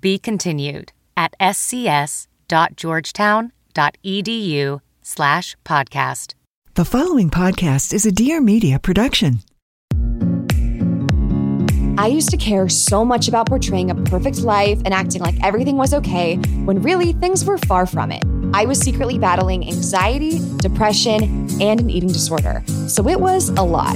Be continued at scs.georgetown.edu/podcast. The following podcast is a Dear Media production. I used to care so much about portraying a perfect life and acting like everything was okay, when really things were far from it. I was secretly battling anxiety, depression, and an eating disorder. So it was a lot.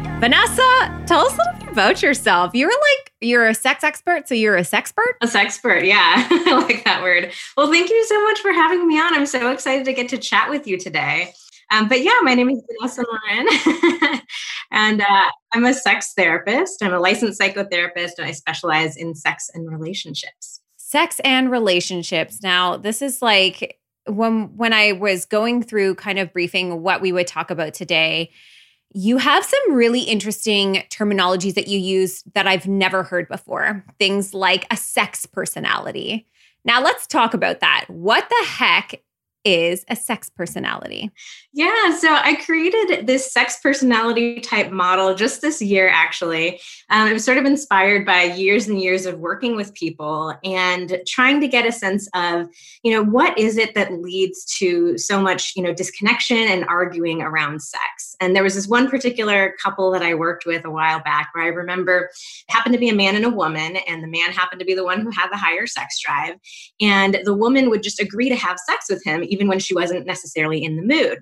Vanessa, tell us a little bit about yourself. You're a sex expert, so you're a sexpert? A sexpert, yeah. I like that word. Well, thank you so much for having me on. I'm so excited to get to chat with you today. But yeah, my name is Vanessa Marin, and I'm a sex therapist. I'm a licensed psychotherapist, and I specialize in sex and relationships. Sex and relationships. Now, this is like when I was going through kind of briefing what we would talk about today, you have some really interesting terminologies that you use that I've never heard before. Things like a sex personality. Now let's talk about that. What the heck is a sex personality? Yeah, so I created this sex personality type model just this year, actually. It was sort of inspired by years and years of working with people and trying to get a sense of, what is it that leads to so much, disconnection and arguing around sex. And there was this one particular couple that I worked with a while back where I remember it happened to be a man and a woman, and the man happened to be the one who had the higher sex drive. And the woman would just agree to have sex with him, even when she wasn't necessarily in the mood.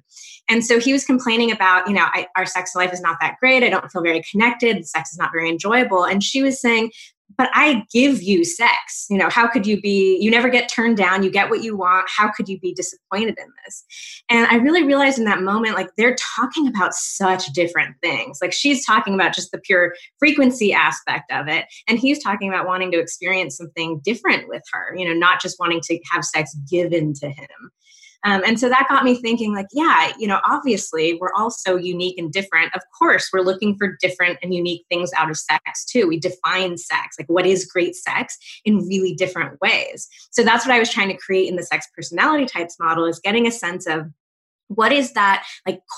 And so he was complaining about, our sex life is not that great. I don't feel very connected. Sex is not very enjoyable. And she was saying, but I give you sex. How could you be, you never get turned down. You get what you want. How could you be disappointed in this? And I really realized in that moment, they're talking about such different things. She's talking about just the pure frequency aspect of it. And he's talking about wanting to experience something different with her, not just wanting to have sex given to him. And so that got me thinking obviously we're all so unique and different. Of course, we're looking for different and unique things out of sex too. We define sex, what is great sex, in really different ways. So that's what I was trying to create in the sex personality types model, is getting a sense of what is that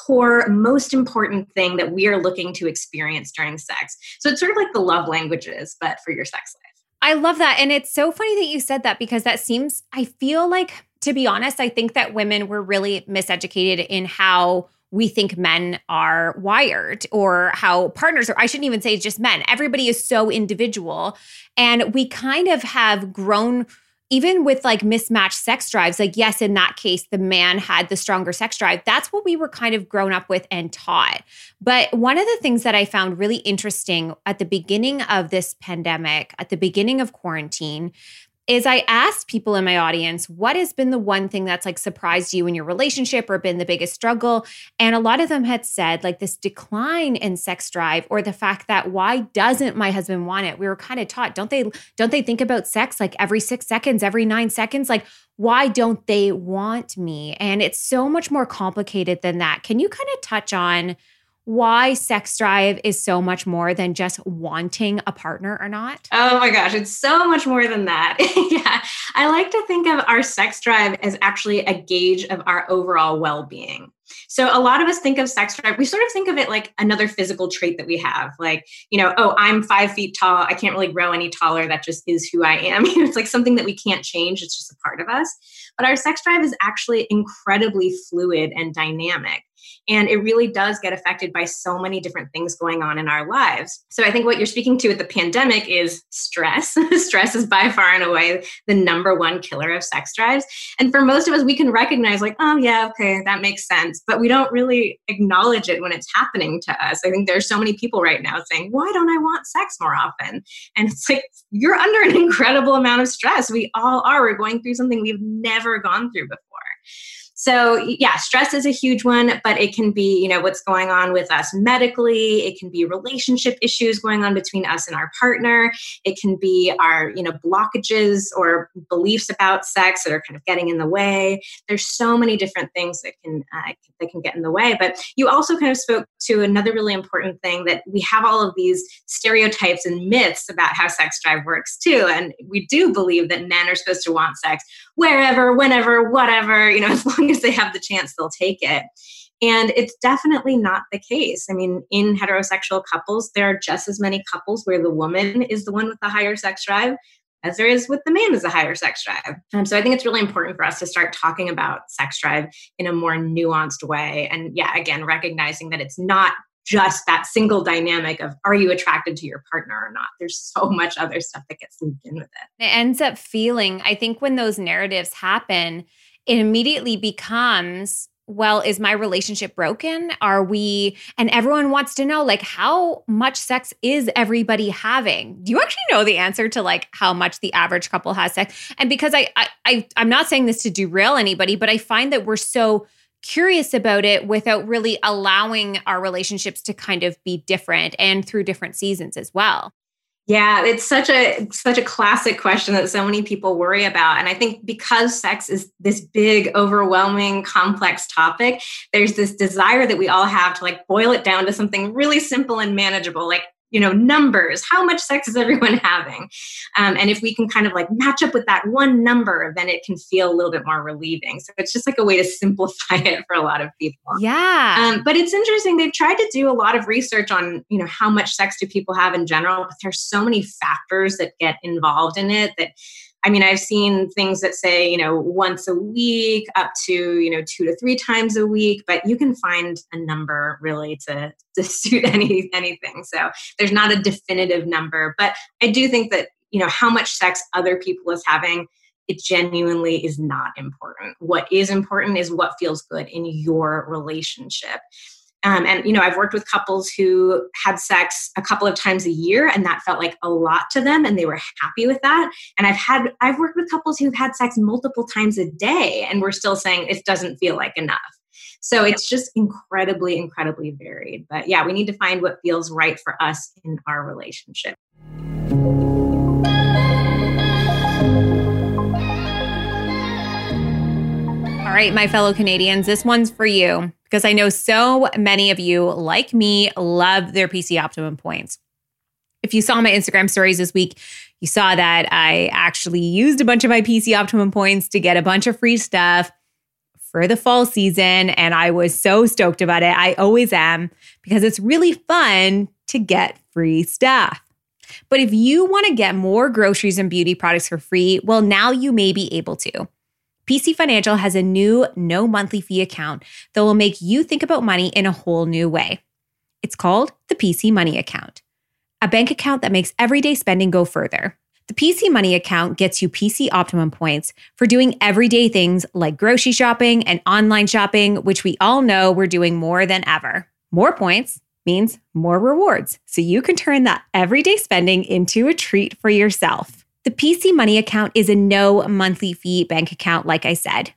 core, most important thing that we are looking to experience during sex. So it's sort of like the love languages, but for your sex life. I love that. And it's so funny that you said that, because that seems, I feel like, to be honest, I think that women were really miseducated in how we think men are wired, or how partners are. I shouldn't even say it's just men. Everybody is so individual. And we kind of have grown, even with mismatched sex drives, yes, in that case, the man had the stronger sex drive. That's what we were kind of grown up with and taught. But one of the things that I found really interesting at the beginning of this pandemic, at the beginning of quarantine, is I asked people in my audience, what has been the one thing that's like surprised you in your relationship or been the biggest struggle? And a lot of them had said like this decline in sex drive or the fact that why doesn't my husband want it? We were kind of taught, don't they think about sex like every 6 seconds, every 9 seconds? Like, why don't they want me? And it's so much more complicated than that. Can you kind of touch on why sex drive is so much more than just wanting a partner or not? Oh my gosh, it's so much more than that. Yeah. I like to think of our sex drive as actually a gauge of our overall well-being. So a lot of us think of sex drive, we sort of think of it like another physical trait that we have. Like, you know, oh, I'm 5 feet tall. I can't really grow any taller. That just is who I am. It's like something that we can't change. It's just a part of us. But our sex drive is actually incredibly fluid and dynamic. And it really does get affected by so many different things going on in our lives. So I think what you're speaking to with the pandemic is stress. Stress is by far and away the number one killer of sex drives. And for most of us, we can recognize like, oh yeah, okay, that makes sense. But we don't really acknowledge it when it's happening to us. I think there's so many people right now saying, why don't I want sex more often? And it's like, you're under an incredible amount of stress. We all are. We're going through something we've never gone through before. So yeah, stress is a huge one, but it can be, you know, what's going on with us medically. It can be relationship issues going on between us and our partner. It can be our, you know, blockages or beliefs about sex that are kind of getting in the way. There's so many different things that can get in the way. But you also kind of spoke to another really important thing, that we have all of these stereotypes and myths about how sex drive works too. And we do believe that men are supposed to want sex wherever, whenever, whatever, you know, as long as they have the chance, they'll take it. And it's definitely not the case. I mean, in heterosexual couples, there are just as many couples where the woman is the one with the higher sex drive as there is with the man as a higher sex drive. So I think it's really important for us to start talking about sex drive in a more nuanced way. And yeah, again, recognizing that it's not just that single dynamic of, are you attracted to your partner or not? There's so much other stuff that gets looped in with it. It ends up feeling, I think when those narratives happen, it immediately becomes, well, is my relationship broken? And everyone wants to know, like, how much sex is everybody having? Do you actually know the answer to like how much the average couple has sex? And because I'm not saying this to derail anybody, but I find that we're so curious about it without really allowing our relationships to kind of be different and through different seasons as well. Yeah, it's such a classic question that so many people worry about. And I think because sex is this big, overwhelming, complex topic, there's this desire that we all have to like boil it down to something really simple and manageable, like, you know, numbers, how much sex is everyone having? And if we can kind of like match up with that one number, then it can feel a little bit more relieving. So it's just like a way to simplify it for a lot of people. Yeah. But it's interesting. They've tried to do a lot of research on, you know, how much sex do people have in general, but there's so many factors that get involved in it that, I mean, I've seen things that say, you know, once a week up to, you know, 2 to 3 times a week, but you can find a number really to suit anything. So there's not a definitive number, but I do think that, you know, how much sex other people is having, it genuinely is not important. What is important is what feels good in your relationship. And, you know, I've worked with couples who had sex a couple of times a year and that felt like a lot to them and they were happy with that. And I've worked with couples who've had sex multiple times a day and we're still saying it doesn't feel like enough. So it's just incredibly, incredibly varied. But yeah, we need to find what feels right for us in our relationship. All right, my fellow Canadians, this one's for you, because I know so many of you, like me, love their PC optimum points. If you saw my Instagram stories this week, you saw that I actually used a bunch of my PC optimum points to get a bunch of free stuff for the fall season. And I was so stoked about it. I always am, because it's really fun to get free stuff. But if you want to get more groceries and beauty products for free, well, now you may be able to. PC Financial has a new no monthly fee account that will make you think about money in a whole new way. It's called the PC Money Account, a bank account that makes everyday spending go further. The PC Money Account gets you PC Optimum points for doing everyday things like grocery shopping and online shopping, which we all know we're doing more than ever. More points means more rewards, so you can turn that everyday spending into a treat for yourself. The PC Money Account is a no monthly fee bank account, like I said.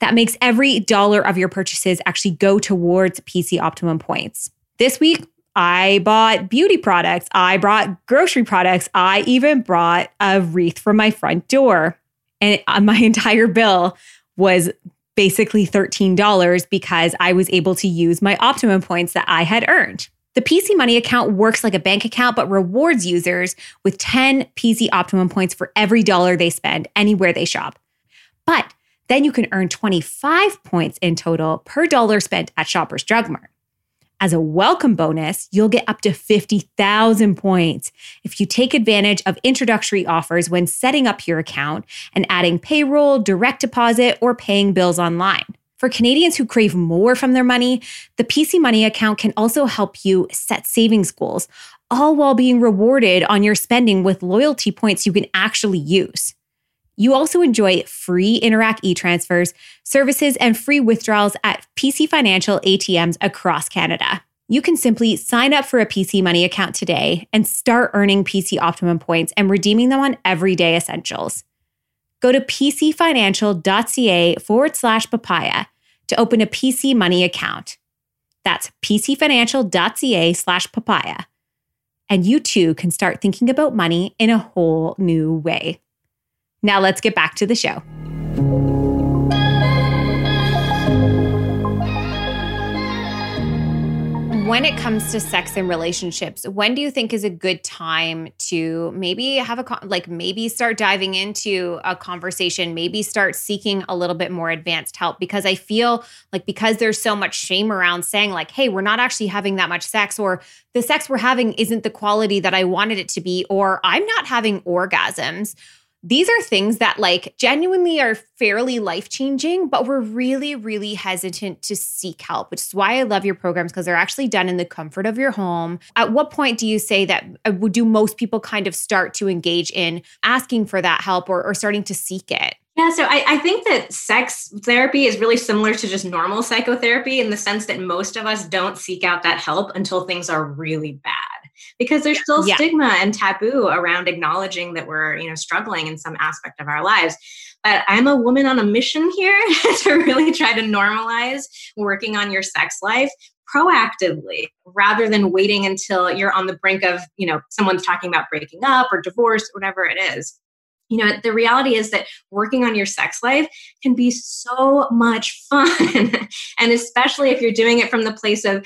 That makes every dollar of your purchases actually go towards PC Optimum points. This week, I bought beauty products. I bought grocery products. I even brought a wreath for my front door. And my entire bill was basically $13 because I was able to use my Optimum points that I had earned. The PC Money Account works like a bank account, but rewards users with 10 PC Optimum points for every dollar they spend anywhere they shop. But then you can earn 25 points in total per dollar spent at Shoppers Drug Mart. As a welcome bonus, you'll get up to 50,000 points if you take advantage of introductory offers when setting up your account and adding payroll, direct deposit, or paying bills online. For Canadians who crave more from their money, the PC Money Account can also help you set savings goals, all while being rewarded on your spending with loyalty points you can actually use. You also enjoy free Interac e-transfers, services, and free withdrawals at PC Financial ATMs across Canada. You can simply sign up for a PC Money account today and start earning PC Optimum points and redeeming them on everyday essentials. Go to pcfinancial.ca /papaya to open a PC Money account. That's pcfinancial.ca /papaya. And you too can start thinking about money in a whole new way. Now let's get back to the show. When it comes to sex and relationships, when do you think is a good time to maybe have maybe start diving into a conversation, maybe start seeking a little bit more advanced help? Because I feel like because there's so much shame around saying like, hey, we're not actually having that much sex, or the sex we're having isn't the quality that I wanted it to be, or I'm not having orgasms. These are things that like genuinely are fairly life-changing, but we're really, really hesitant to seek help, which is why I love your programs because they're actually done in the comfort of your home. At what point do you say that do most people kind of start to engage in asking for that help or starting to seek it? Yeah, so I think that sex therapy is really similar to just normal psychotherapy in the sense that most of us don't seek out that help until things are really bad. Because there's still stigma and taboo around acknowledging that we're, struggling in some aspect of our lives. But I'm a woman on a mission here to really try to normalize working on your sex life proactively rather than waiting until you're on the brink of, someone's talking about breaking up or divorce, whatever it is. The reality is that working on your sex life can be so much fun. And especially if you're doing it from the place of,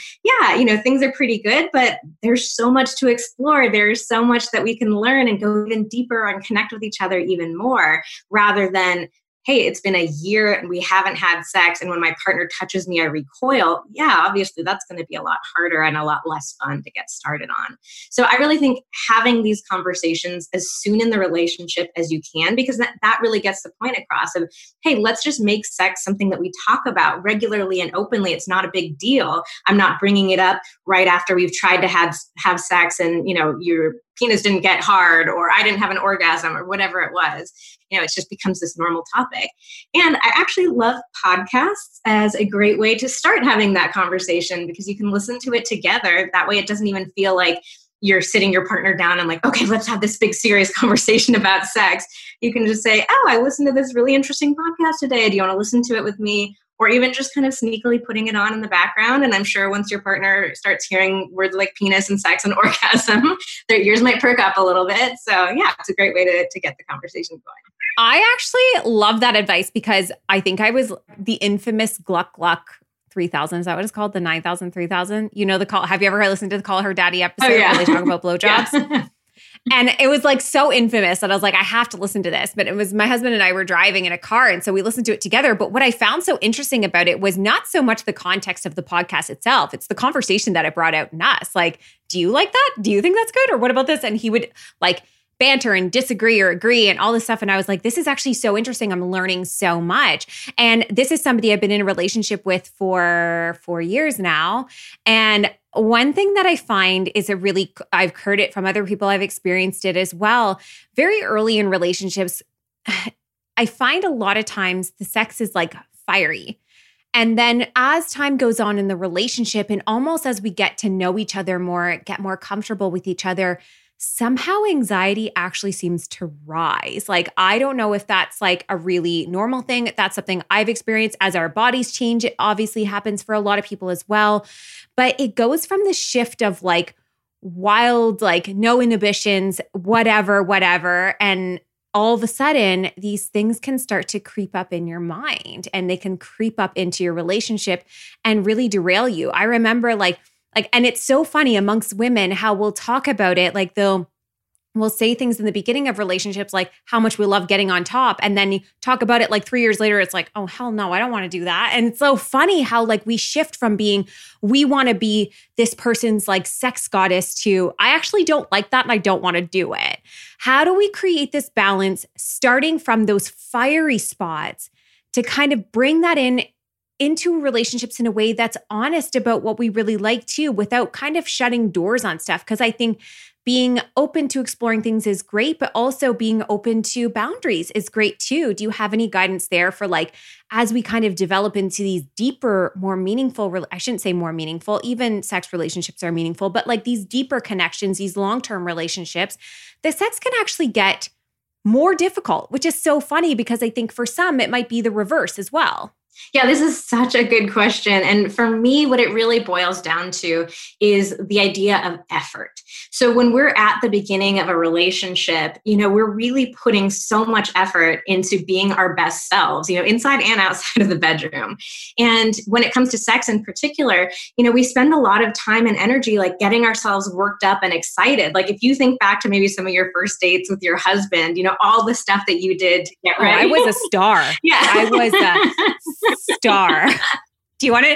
things are pretty good, but there's so much to explore. There's so much that we can learn and go even deeper and connect with each other even more rather than, hey, it's been a year and we haven't had sex. And when my partner touches me, I recoil. Yeah, obviously that's going to be a lot harder and a lot less fun to get started on. So I really think having these conversations as soon in the relationship as you can, because that really gets the point across of, hey, let's just make sex something that we talk about regularly and openly. It's not a big deal. I'm not bringing it up right after we've tried to have sex and, you're penis didn't get hard, or I didn't have an orgasm, or whatever it was. It just becomes this normal topic. And I actually love podcasts as a great way to start having that conversation because you can listen to it together. That way it doesn't even feel like you're sitting your partner down and like, okay, let's have this big serious conversation about sex. You can just say, oh, I listened to this really interesting podcast today. Do you want to listen to it with me? Or even just kind of sneakily putting it on in the background. And I'm sure once your partner starts hearing words like penis and sex and orgasm, their ears might perk up a little bit. So yeah, it's a great way to get the conversation going. I actually love that advice because I think I was the infamous Gluck Gluck 3000. Is that what it's called? The 9000, 3000? The call. Have you ever listened to the Call Her Daddy episode where they talk about blowjobs? Yeah. And it was like so infamous that I was like, I have to listen to this. But it was my husband and I were driving in a car. And so we listened to it together. But what I found so interesting about it was not so much the context of the podcast itself. It's the conversation that it brought out in us. Like, do you like that? Do you think that's good? Or what about this? And he would like banter and disagree or agree and all this stuff. And I was like, this is actually so interesting. I'm learning so much. And this is somebody I've been in a relationship with for 4 years now. And one thing that I find is I've heard it from other people, I've experienced it as well. Very early in relationships, I find a lot of times the sex is like fiery. And then as time goes on in the relationship and almost as we get to know each other more, get more comfortable with each other, somehow anxiety actually seems to rise. Like, I don't know if that's like a really normal thing. That's something I've experienced as our bodies change. It obviously happens for a lot of people as well. But it goes from the shift of like wild, like no inhibitions, whatever. And all of a sudden, these things can start to creep up in your mind and they can creep up into your relationship and really derail you. I remember like, and it's so funny amongst women how we'll talk about it. Like we'll say things in the beginning of relationships, like how much we love getting on top. And then you talk about it like 3 years later, it's like, oh, hell no, I don't want to do that. And it's so funny how like we shift from being, we want to be this person's like sex goddess to, I actually don't like that and I don't want to do it. How do we create this balance starting from those fiery spots to kind of bring that in into relationships in a way that's honest about what we really like too, without kind of shutting doors on stuff? Because I think being open to exploring things is great, but also being open to boundaries is great too. Do you have any guidance there for like, as we kind of develop into these deeper, more meaningful, I shouldn't say more meaningful, even sex relationships are meaningful, but like these deeper connections, these long-term relationships, the sex can actually get more difficult, which is so funny because I think for some, it might be the reverse as well. Yeah, this is such a good question. And for me, what it really boils down to is the idea of effort. So when we're at the beginning of a relationship, you know, we're really putting so much effort into being our best selves, you know, inside and outside of the bedroom. And when it comes to sex in particular, you know, we spend a lot of time and energy like getting ourselves worked up and excited. Like if you think back to maybe some of your first dates with your husband, you know, all the stuff that you did to get ready. I was a star. Yeah. I was a star. Do you want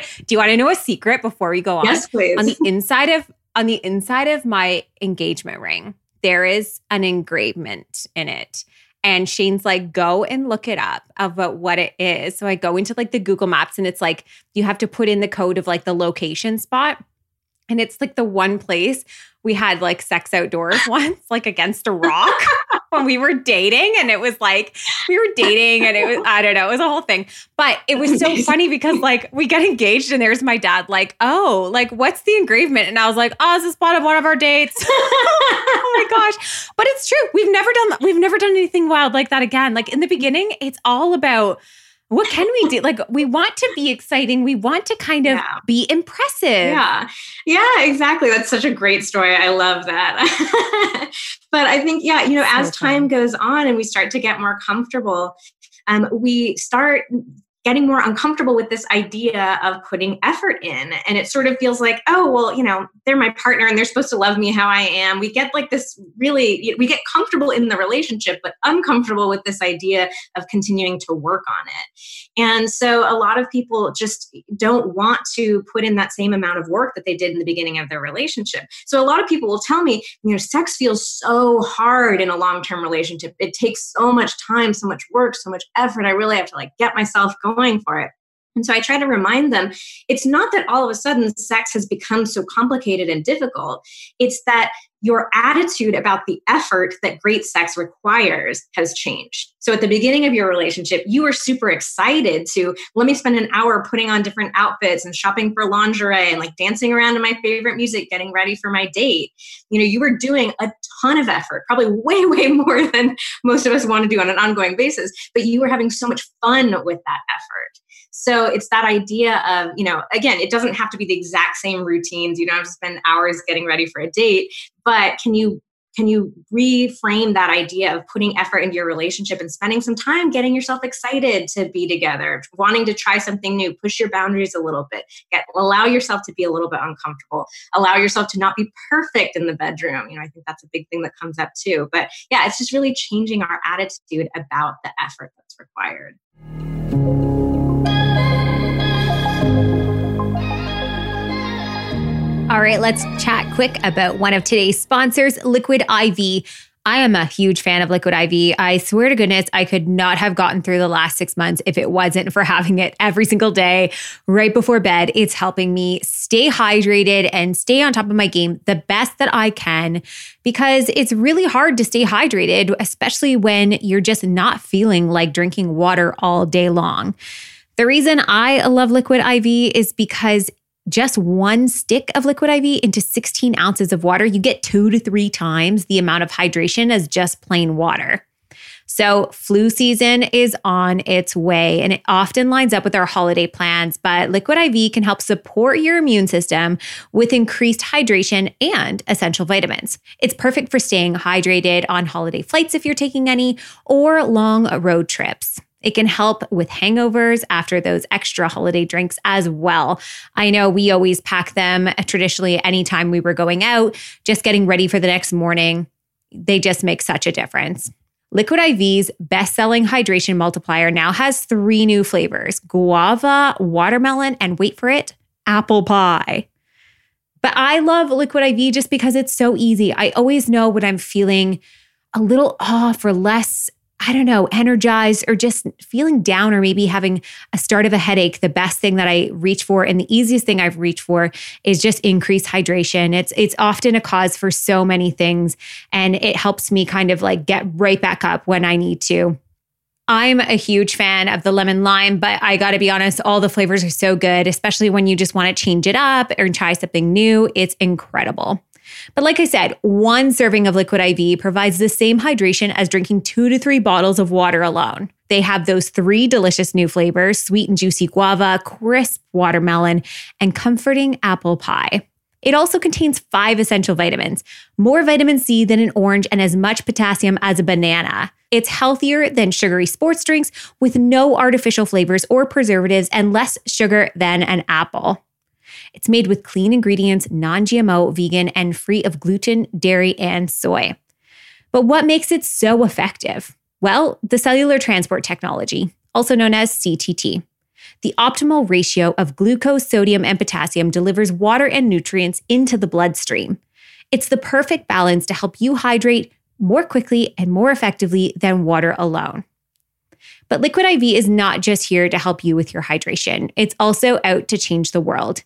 to know a secret before we go on? Yes, please. On the inside of my engagement ring, there is an engravement in it. And Shane's like, go and look it up about what it is. So I go into like the Google Maps and it's like, you have to put in the code of like the location spot. And it's like the one place we had like sex outdoors once, like against a rock when we were dating. And it was like, we were dating and it was, I don't know, it was a whole thing. But it was so funny because like we got engaged and there's my dad like, oh, like what's the engravement? And I was like, oh, it's the spot of one of our dates. Oh my gosh. But it's true. We've never done anything wild like that again. Like in the beginning, it's all about, what can we do? Like, we want to be exciting. We want to kind of be impressive. Yeah, exactly. That's such a great story. I love that. But I think, yeah, you know, as time goes on and we start to get more comfortable, we start getting more uncomfortable with this idea of putting effort in. And it sort of feels like, oh, well, you know, they're my partner and they're supposed to love me how I am. We get like this really, we get comfortable in the relationship, but uncomfortable with this idea of continuing to work on it. And so a lot of people just don't want to put in that same amount of work that they did in the beginning of their relationship. So a lot of people will tell me, you know, sex feels so hard in a long-term relationship. It takes so much time, so much work, so much effort. I really have to like get myself going for it. And so I try to remind them, it's not that all of a sudden sex has become so complicated and difficult. It's that your attitude about the effort that great sex requires has changed. So at the beginning of your relationship, you were super excited to, let me spend an hour putting on different outfits and shopping for lingerie and like dancing around to my favorite music, getting ready for my date. You know, you were doing a ton of effort, probably way, way more than most of us want to do on an ongoing basis, but you were having so much fun with that effort. So it's that idea of, you know, again, it doesn't have to be the exact same routines. You don't have to spend hours getting ready for a date, but can you reframe that idea of putting effort into your relationship and spending some time getting yourself excited to be together, wanting to try something new, push your boundaries a little bit, allow yourself to be a little bit uncomfortable, allow yourself to not be perfect in the bedroom. You know, I think that's a big thing that comes up too. But yeah, it's just really changing our attitude about the effort that's required. All right, let's chat quick about one of today's sponsors, Liquid IV. I am a huge fan of Liquid IV. I swear to goodness, I could not have gotten through the last 6 months if it wasn't for having it every single day right before bed. It's helping me stay hydrated and stay on top of my game the best that I can, because it's really hard to stay hydrated, especially when you're just not feeling like drinking water all day long. The reason I love Liquid IV is because just one stick of Liquid IV into 16 ounces of water, you get 2 to 3 times the amount of hydration as just plain water. So flu season is on its way, and it often lines up with our holiday plans, but Liquid IV can help support your immune system with increased hydration and essential vitamins. It's perfect for staying hydrated on holiday flights if you're taking any, or long road trips. It can help with hangovers after those extra holiday drinks as well. I know we always pack them traditionally anytime we were going out, just getting ready for the next morning. They just make such a difference. Liquid IV's best-selling hydration multiplier now has 3 new flavors, guava, watermelon, and wait for it, apple pie. But I love Liquid IV just because it's so easy. I always know when I'm feeling a little off or less energized or just feeling down or maybe having a start of a headache, the best thing that I reach for and the easiest thing I've reached for is just increased hydration. It's often a cause for so many things, and it helps me kind of like get right back up when I need to. I'm a huge fan of the lemon lime, but I gotta be honest, all the flavors are so good, especially when you just wanna change it up or try something new. It's incredible. But like I said, 1 serving of Liquid IV provides the same hydration as drinking 2 to 3 bottles of water alone. They have those 3 delicious new flavors, sweet and juicy guava, crisp watermelon, and comforting apple pie. It also contains 5 essential vitamins, more vitamin C than an orange, and as much potassium as a banana. It's healthier than sugary sports drinks with no artificial flavors or preservatives and less sugar than an apple. It's made with clean ingredients, non-GMO, vegan, and free of gluten, dairy, and soy. But what makes it so effective? Well, the cellular transport technology, also known as CTT. The optimal ratio of glucose, sodium, and potassium delivers water and nutrients into the bloodstream. It's the perfect balance to help you hydrate more quickly and more effectively than water alone. But Liquid IV is not just here to help you with your hydration. It's also out to change the world.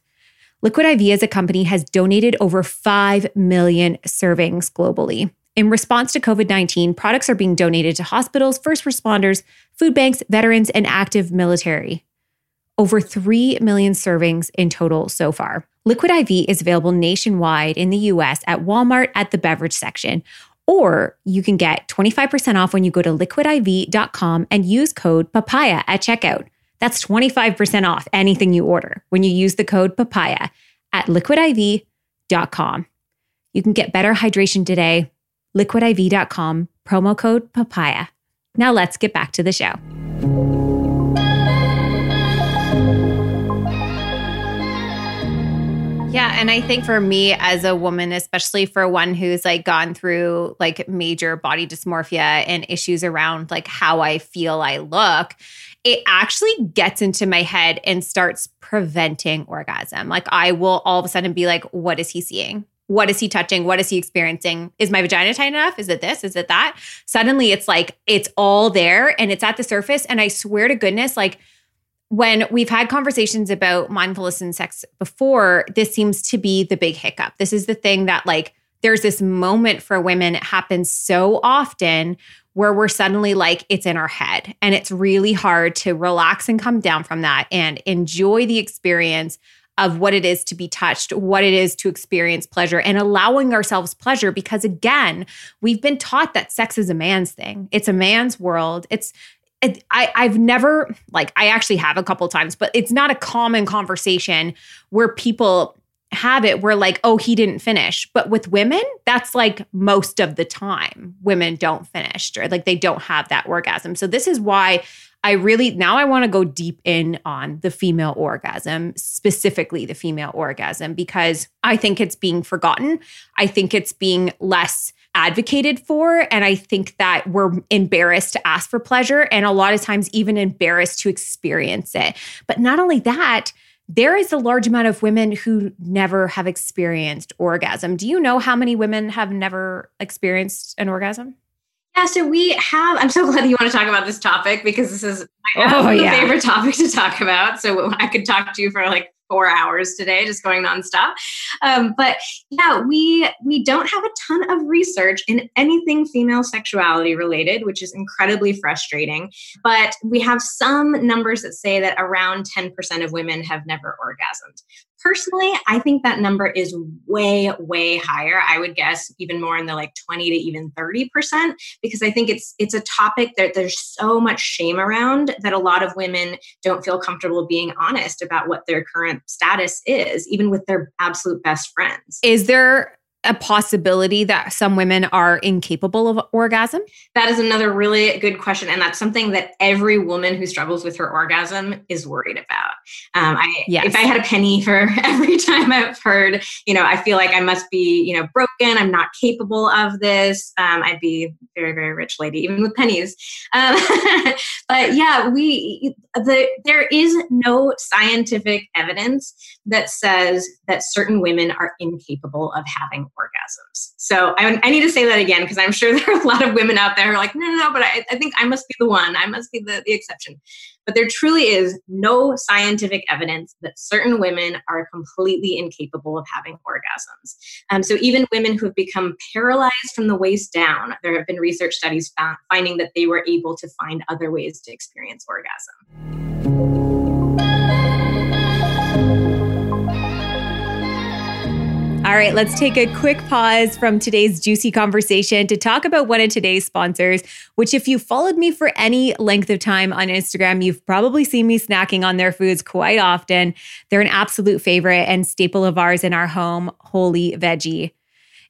Liquid IV as a company has donated over 5 million servings globally. In response to COVID-19, products are being donated to hospitals, first responders, food banks, veterans, and active military. Over 3 million servings in total so far. Liquid IV is available nationwide in the US at Walmart at the beverage section, or you can get 25% off when you go to liquidiv.com and use code PAPAYA at checkout. That's 25% off anything you order when you use the code PAPAYA at liquidiv.com. You can get better hydration today, liquidiv.com, promo code PAPAYA. Now let's get back to the show. Yeah, and I think for me as a woman, especially for one who's like gone through like major body dysmorphia and issues around like how I feel I look, it actually gets into my head and starts preventing orgasm. Like I will all of a sudden be like, what is he seeing? What is he touching? What is he experiencing? Is my vagina tight enough? Is it this? Is it that? Suddenly it's like, it's all there and it's at the surface. And I swear to goodness, like, when we've had conversations about mindfulness and sex before, this seems to be the big hiccup. This is the thing that like, there's this moment for women, it happens so often where we're suddenly like, it's in our head. And it's really hard to relax and come down from that and enjoy the experience of what it is to be touched, what it is to experience pleasure, and allowing ourselves pleasure. Because again, we've been taught that sex is a man's thing. It's a man's world. I actually have a couple times, but it's not a common conversation where people have it. We're like, oh, he didn't finish. But with women, that's like most of the time women don't finish or like they don't have that orgasm. So this is why now I want to go deep in on the female orgasm, specifically the female orgasm, because I think it's being forgotten. I think it's being less advocated for. And I think that we're embarrassed to ask for pleasure and a lot of times even embarrassed to experience it. But not only that, there is a large amount of women who never have experienced orgasm. Do you know how many women have never experienced an orgasm? Yeah, so I'm so glad you want to talk about this topic because this is my favorite topic to talk about. So I could talk to you for like 4 hours today, just going nonstop. But yeah, we don't have a ton of research in anything female sexuality related, which is incredibly frustrating. But we have some numbers that say that around 10% of women have never orgasmed. Personally, I think that number is way, way higher. I would guess even more in the like 20 to even 30%, because I think it's a topic that there's so much shame around that a lot of women don't feel comfortable being honest about what their current status is, even with their absolute best friends. Is there a possibility that some women are incapable of orgasm? That is another really good question. And that's something that every woman who struggles with her orgasm is worried about. Yes. If I had a penny for every time I've heard, I feel like I must be, broken, I'm not capable of this, I'd be a very, very rich lady, even with pennies. But yeah, there is no scientific evidence that says that certain women are incapable of having orgasms. So I need to say that again, because I'm sure there are a lot of women out there who are like, no, but I think I must be the one. I must be the exception. But there truly is no scientific evidence that certain women are completely incapable of having orgasms. So even women who have become paralyzed from the waist down, there have been research studies finding that they were able to find other ways to experience orgasm. All right, let's take a quick pause from today's juicy conversation to talk about one of today's sponsors, which if you followed me for any length of time on Instagram, you've probably seen me snacking on their foods quite often. They're an absolute favorite and staple of ours in our home, Wholly Veggie.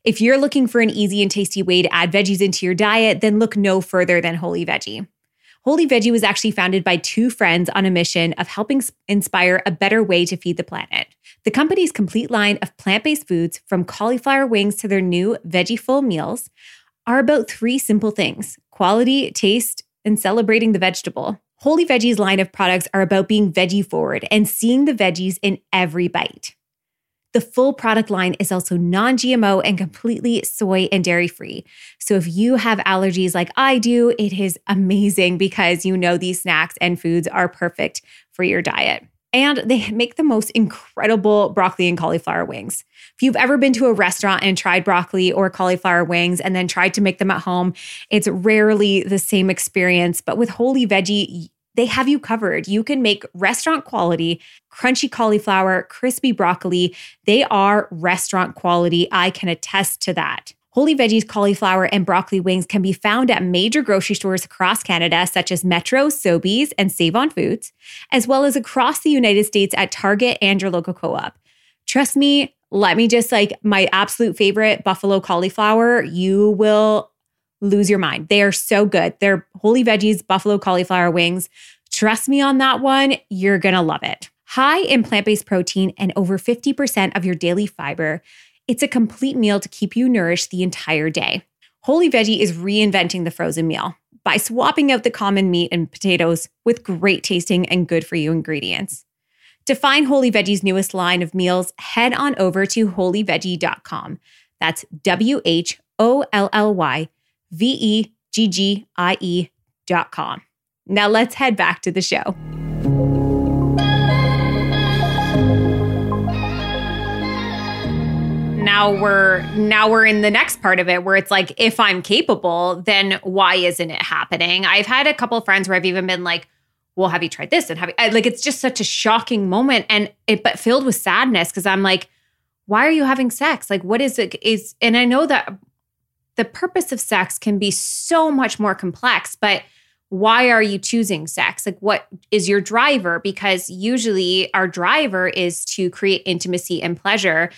If you're looking for an easy and tasty way to add veggies into your diet, then look no further than Wholly Veggie. Wholly Veggie was actually founded by two friends on a mission of helping inspire a better way to feed the planet. The company's complete line of plant-based foods, from cauliflower wings to their new veggie-full meals, are about three simple things: quality, taste, and celebrating the vegetable. Wholly Veggie's line of products are about being veggie-forward and seeing the veggies in every bite. The full product line is also non-GMO and completely soy and dairy-free. So if you have allergies like I do, it is amazing because these snacks and foods are perfect for your diet. And they make the most incredible broccoli and cauliflower wings. If you've ever been to a restaurant and tried broccoli or cauliflower wings and then tried to make them at home, it's rarely the same experience. But with Wholly Veggie, they have you covered. You can make restaurant quality, crunchy cauliflower, crispy broccoli. They are restaurant quality. I can attest to that. Wholly Veggie's cauliflower and broccoli wings can be found at major grocery stores across Canada, such as Metro, Sobeys, and Save On Foods, as well as across the United States at Target and your local co-op. Trust me, let me just my absolute favorite, buffalo cauliflower, you will lose your mind. They are so good. They're Wholly Veggie's buffalo cauliflower wings. Trust me on that one. You're going to love it. High in plant-based protein and over 50% of your daily fiber, it's a complete meal to keep you nourished the entire day. Wholly Veggie is reinventing the frozen meal by swapping out the common meat and potatoes with great tasting and good for you ingredients. To find Wholly Veggie's newest line of meals, head on over to WhollyVeggie.com. That's WhollyVeggie.com. Now let's head back to the show. Now we're in the next part of it where it's like, if I'm capable, then why isn't it happening? I've had a couple of friends where I've even been like, well, have you tried this? And it's just such a shocking moment but filled with sadness. Cause I'm like, why are you having sex? Like, what is it is? And I know that the purpose of sex can be so much more complex, but why are you choosing sex? Like, what is your driver? Because usually our driver is to create intimacy and pleasure.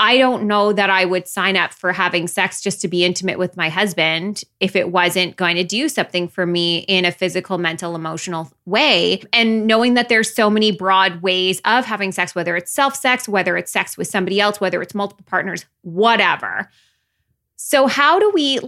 I don't know that I would sign up for having sex just to be intimate with my husband if it wasn't going to do something for me in a physical, mental, emotional way. And knowing that there's so many broad ways of having sex, whether it's self-sex, whether it's sex with somebody else, whether it's multiple partners, whatever. So how do we,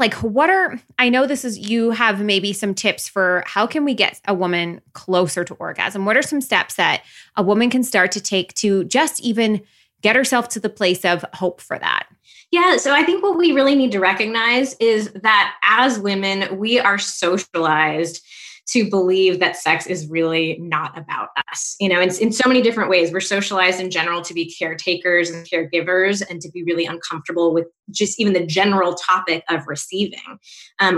I know you have maybe some tips for how can we get a woman closer to orgasm? What are some steps that a woman can start to take to just even get herself to the place of hope for that? Yeah. So I think what we really need to recognize is that as women, we are socialized to believe that sex is really not about us. In so many different ways, we're socialized in general to be caretakers and caregivers and to be really uncomfortable with just even the general topic of receiving.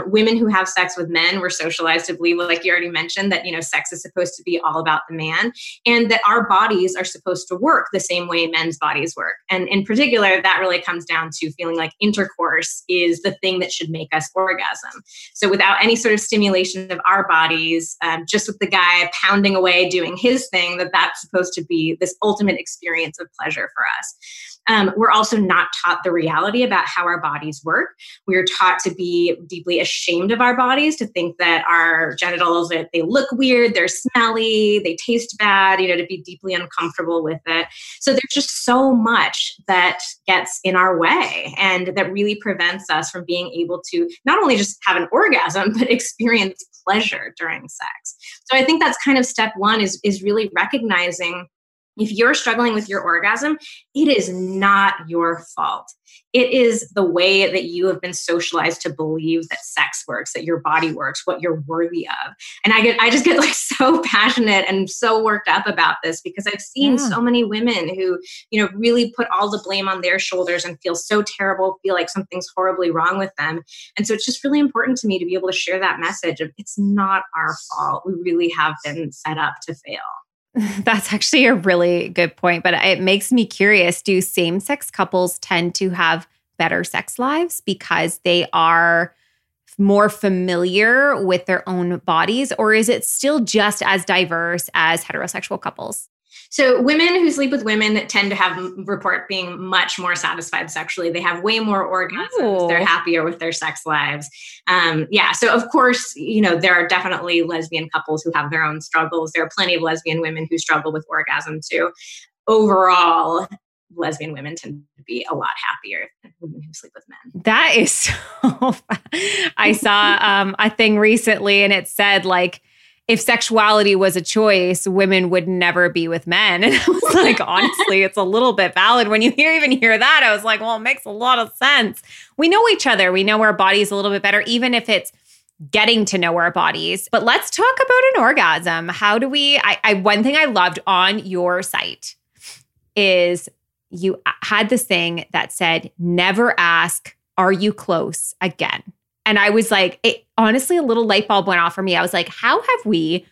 Women who have sex with men were socialized to believe, like you already mentioned, that, you know, sex is supposed to be all about the man, and that our bodies are supposed to work the same way men's bodies work. And in particular, that really comes down to feeling like intercourse is the thing that should make us orgasm. So without any sort of stimulation of our bodies, just with the guy pounding away doing his thing, that's supposed to be this ultimate experience of pleasure for us. We're also not taught the reality about how our bodies work. We are taught to be deeply ashamed of our bodies, to think that our genitals, that they look weird, they're smelly, they taste bad, you know, to be deeply uncomfortable with it. So there's just so much that gets in our way and that really prevents us from being able to not only just have an orgasm, but experience pleasure during sex. So I think that's kind of step one, is really recognizing if you're struggling with your orgasm, it is not your fault. It is the way that you have been socialized to believe that sex works, that your body works, what you're worthy of. And I just get like so passionate and so worked up about this, because I've seen so many women who, you know, really put all the blame on their shoulders and feel so terrible, feel like something's horribly wrong with them. And so it's just really important to me to be able to share that message of it's not our fault. We really have been set up to fail. That's actually a really good point, but it makes me curious. Do same-sex couples tend to have better sex lives because they are more familiar with their own bodies, or is it still just as diverse as heterosexual couples? So women who sleep with women tend to report being much more satisfied sexually. They have way more orgasms. Ooh. They're happier with their sex lives. So of course, you know, there are definitely lesbian couples who have their own struggles. There are plenty of lesbian women who struggle with orgasm too. Overall, lesbian women tend to be a lot happier than women who sleep with men. That is so fun. I saw a thing recently, and it said like, if sexuality was a choice, women would never be with men. And I was like, honestly, it's a little bit valid. When you hear that, I was like, well, it makes a lot of sense. We know each other. We know our bodies a little bit better, even if it's getting to know our bodies. But let's talk about an orgasm. How do we, one thing I loved on your site is you had this thing that said, never ask, are you close again? And I was like, honestly, a little light bulb went off for me. I was like, how have we,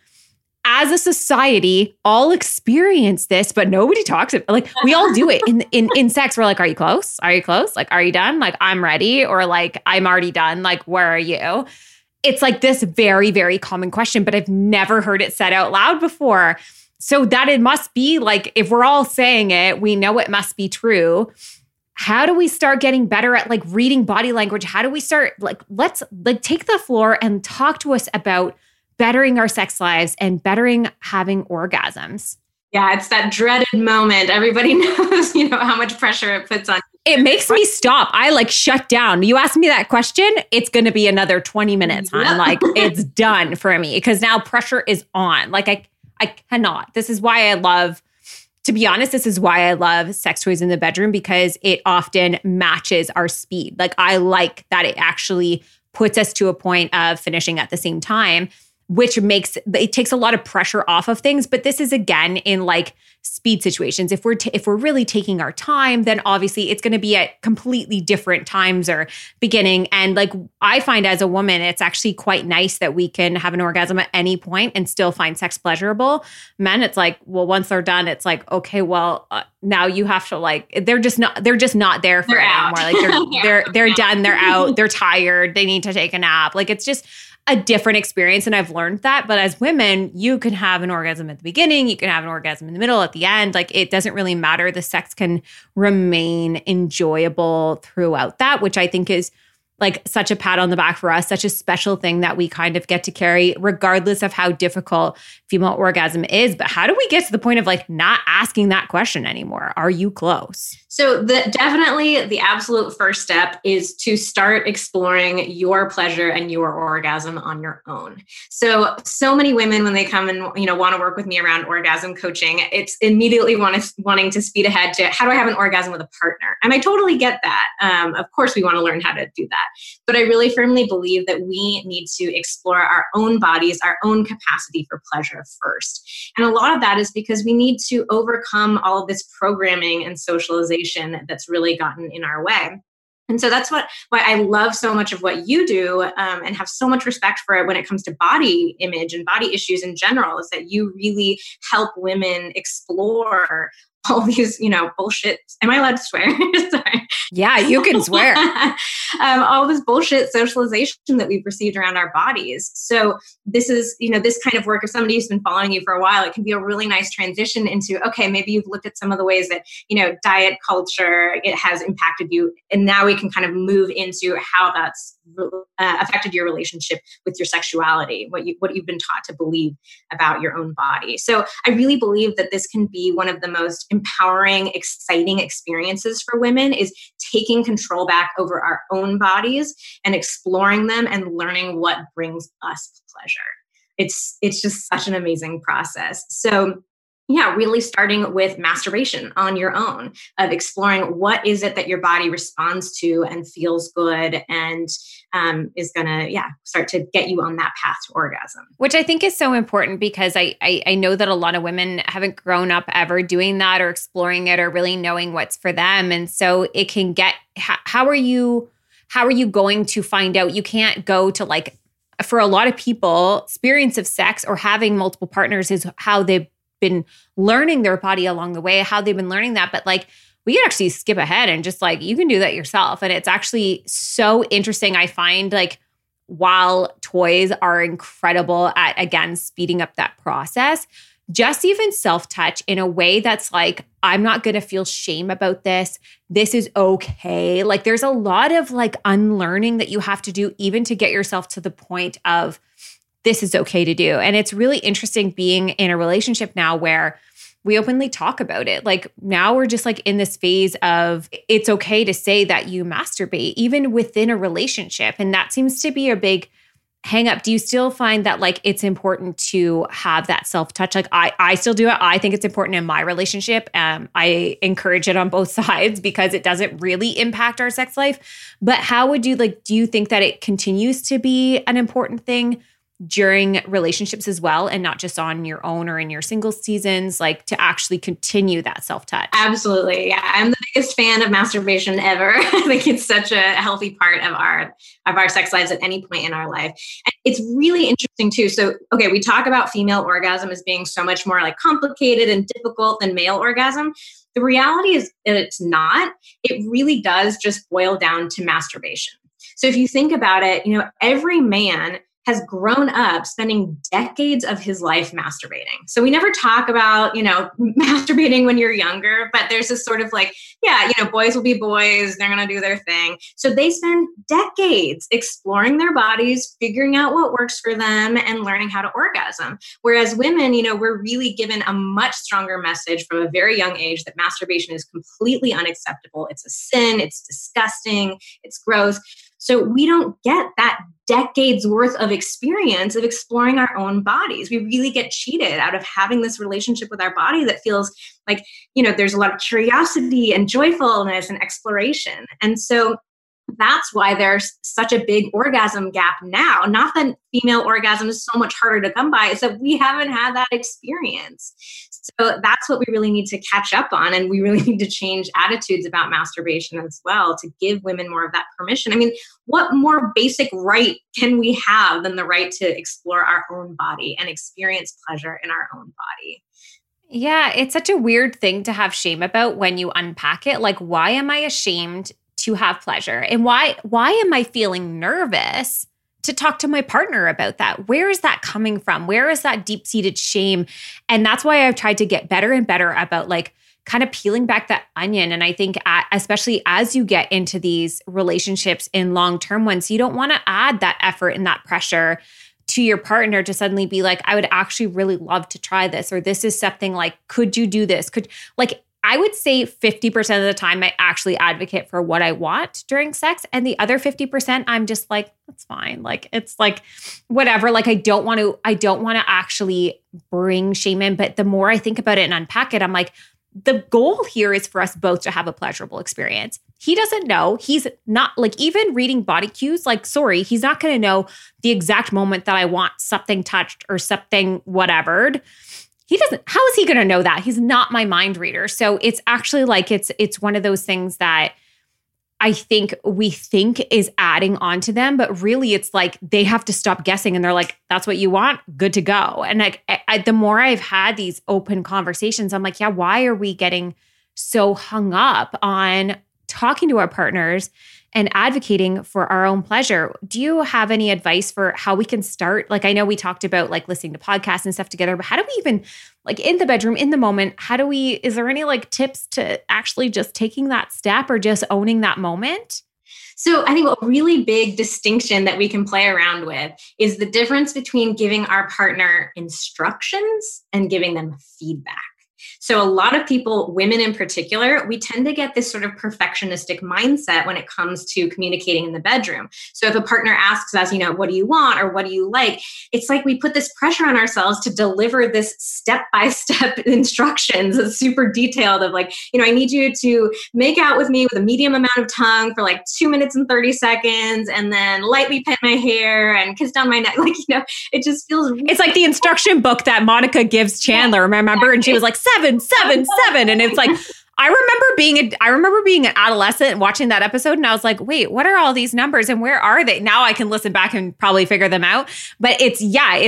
as a society, all experienced this, but nobody talks about it? Like, we all do it in sex. We're like, are you close? Are you close? Like, are you done? Like, I'm ready. Or like, I'm already done. Like, where are you? It's like this very, very common question, but I've never heard it said out loud before. So that it must be like, if we're all saying it, we know it must be true. How do we start getting better at like reading body language? How do we start let's take the floor and talk to us about bettering our sex lives and bettering having orgasms? Yeah, it's that dreaded moment. Everybody knows, you know, how much pressure it puts on. It makes me stop. I like shut down. You ask me that question, it's going to be another 20 minutes. Huh? Yeah. Like it's done for me because now pressure is on. Like I cannot. This is why I love To be honest, this is why I love sex toys in the bedroom, because it often matches our speed. Like I like that it actually puts us to a point of finishing at the same time, which makes it takes a lot of pressure off of things. But this is again in like speed situations. If we're if we're really taking our time, then obviously it's going to be at completely different times or beginning. And like I find as a woman, it's actually quite nice that we can have an orgasm at any point and still find sex pleasurable. Men, it's like, well, once they're done, it's like, okay, well, now you have to like they're just not there for it anymore. Like they're done. They're out. They're tired. They need to take a nap. Like it's just a different experience. And I've learned that. But as women, you can have an orgasm at the beginning. You can have an orgasm in the middle, at the end. Like it doesn't really matter. The sex can remain enjoyable throughout that, which I think is like such a pat on the back for us, such a special thing that we kind of get to carry regardless of how difficult female orgasm is. But how do we get to the point of like not asking that question anymore? Are you close? So definitely the absolute first step is to start exploring your pleasure and your orgasm on your own. So many women, when they come and, you know, want to work with me around orgasm coaching, it's immediately wanting to speed ahead to how do I have an orgasm with a partner? And I totally get that. Of course, we want to learn how to do that. But I really firmly believe that we need to explore our own bodies, our own capacity for pleasure first. And a lot of that is because we need to overcome all of this programming and socialization that's really gotten in our way. And so that's why I love so much of what you do and have so much respect for it when it comes to body image and body issues in general, is that you really help women explore all these, bullshit. Am I allowed to swear? Sorry. Yeah, you can swear. All this bullshit socialization that we've received around our bodies. So this is, this kind of work, if somebody who's been following you for a while, it can be a really nice transition into, okay, maybe you've looked at some of the ways that, diet culture, it has impacted you. And now we can kind of move into how that's affected your relationship with your sexuality, what you've been taught to believe about your own body. So I really believe that this can be one of the most empowering, exciting experiences for women, is taking control back over our own bodies and exploring them and learning what brings us pleasure. It's just such an amazing process. So yeah, really starting with masturbation on your own, of exploring what is it that your body responds to and feels good and is going to start to get you on that path to orgasm. Which I think is so important, because I know that a lot of women haven't grown up ever doing that or exploring it or really knowing what's for them. And so it can get, how are you going to find out? You can't go to for a lot of people, experience of sex or having multiple partners is how they've been learning their body along the way, how they've been learning that. But we could actually skip ahead and just you can do that yourself. And it's actually so interesting. I find while toys are incredible at, again, speeding up that process, just even self-touch in a way that's I'm not going to feel shame about this. This is okay. There's a lot of unlearning that you have to do even to get yourself to the point of, this is okay to do. And it's really interesting being in a relationship now where we openly talk about it. Now we're just in this phase of it's okay to say that you masturbate even within a relationship. And that seems to be a big hang up. Do you still find that it's important to have that self-touch? I still do it. I think it's important in my relationship. I encourage it on both sides because it doesn't really impact our sex life. But how would you do you think that it continues to be an important thing during relationships as well, and not just on your own or in your single seasons, to actually continue that self-touch? Absolutely. Yeah. I'm the biggest fan of masturbation ever. I think it's such a healthy part of our sex lives at any point in our life. And it's really interesting too. So, okay, we talk about female orgasm as being so much more complicated and difficult than male orgasm. The reality is that it's not. It really does just boil down to masturbation. So if you think about it, every man has grown up spending decades of his life masturbating. So we never talk about, masturbating when you're younger, but there's this sort of boys will be boys, they're going to do their thing. So they spend decades exploring their bodies, figuring out what works for them and learning how to orgasm. Whereas women, we're really given a much stronger message from a very young age that masturbation is completely unacceptable. It's a sin, it's disgusting, it's gross. So we don't get that decades worth of experience of exploring our own bodies. We really get cheated out of having this relationship with our body that feels there's a lot of curiosity and joyfulness and exploration. And so that's why there's such a big orgasm gap now. Not that female orgasm is so much harder to come by, it's that we haven't had that experience. So that's what we really need to catch up on. And we really need to change attitudes about masturbation as well, to give women more of that permission. I mean, what more basic right can we have than the right to explore our own body and experience pleasure in our own body? Yeah, it's such a weird thing to have shame about when you unpack it. Why am I ashamed to have pleasure? And why am I feeling nervous to talk to my partner about that? Where is that coming from? Where is that deep-seated shame? And that's why I've tried to get better and better about kind of peeling back that onion. And I think especially as you get into these relationships in long-term ones, you don't want to add that effort and that pressure to your partner to suddenly be I would actually really love to try this, or this is something could you do this? I would say 50% of the time I actually advocate for what I want during sex. And the other 50%, I'm just that's fine. It's whatever. I don't want to actually bring shame in. But the more I think about it and unpack it, I'm the goal here is for us both to have a pleasurable experience. He doesn't know. He's not even reading body cues, he's not going to know the exact moment that I want something touched or something whatevered. He doesn't, how is he going to know that? He's not my mind reader. So it's actually it's one of those things that I think we think is adding on to them, but really it's like they have to stop guessing and they're like, that's what you want, good to go. And like the more I've had these open conversations, I'm like, yeah, why are we getting so hung up on talking to our partners and advocating for our own pleasure? Do you have any advice for how we can start? Like, I know we talked about like listening to podcasts and stuff together, but how do we even like in the bedroom, in the moment, is there any like tips to actually just taking that step or just owning that moment? So I think a really big distinction that we can play around with is the difference between giving our partner instructions and giving them feedback. So a lot of people, women in particular, we tend to get this sort of perfectionistic mindset when it comes to communicating in the bedroom. So if a partner asks us, what do you want or what do you like? It's like we put this pressure on ourselves to deliver this step-by-step instructions that's super detailed of like, I need you to make out with me with a medium amount of tongue for like 2 minutes and 30 seconds and then lightly pet my hair and kiss down my neck. Like, it just feels really... It's like the instruction book that Monica gives Chandler, yeah, remember? And she was like, 7, 7, 7. And it's like, I remember being an adolescent and watching that episode and I was like, wait, what are all these numbers and where are they? Now I can listen back and probably figure them out. But it's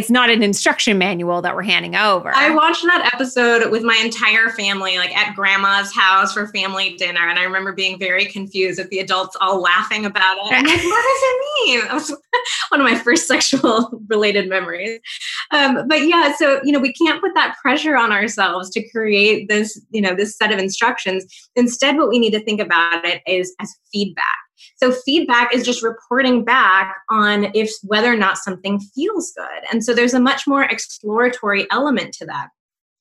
not an instruction manual that we're handing over. I watched that episode with my entire family, like at grandma's house for family dinner. And I remember being very confused at the adults all laughing about it. I'm like, what does it mean? That was one of my first sexual related memories. But yeah, so, we can't put that pressure on ourselves to create this, this set of instructions. Instead, what we need to think about it is as feedback. So feedback is just reporting back on whether or not something feels good. And so there's a much more exploratory element to that.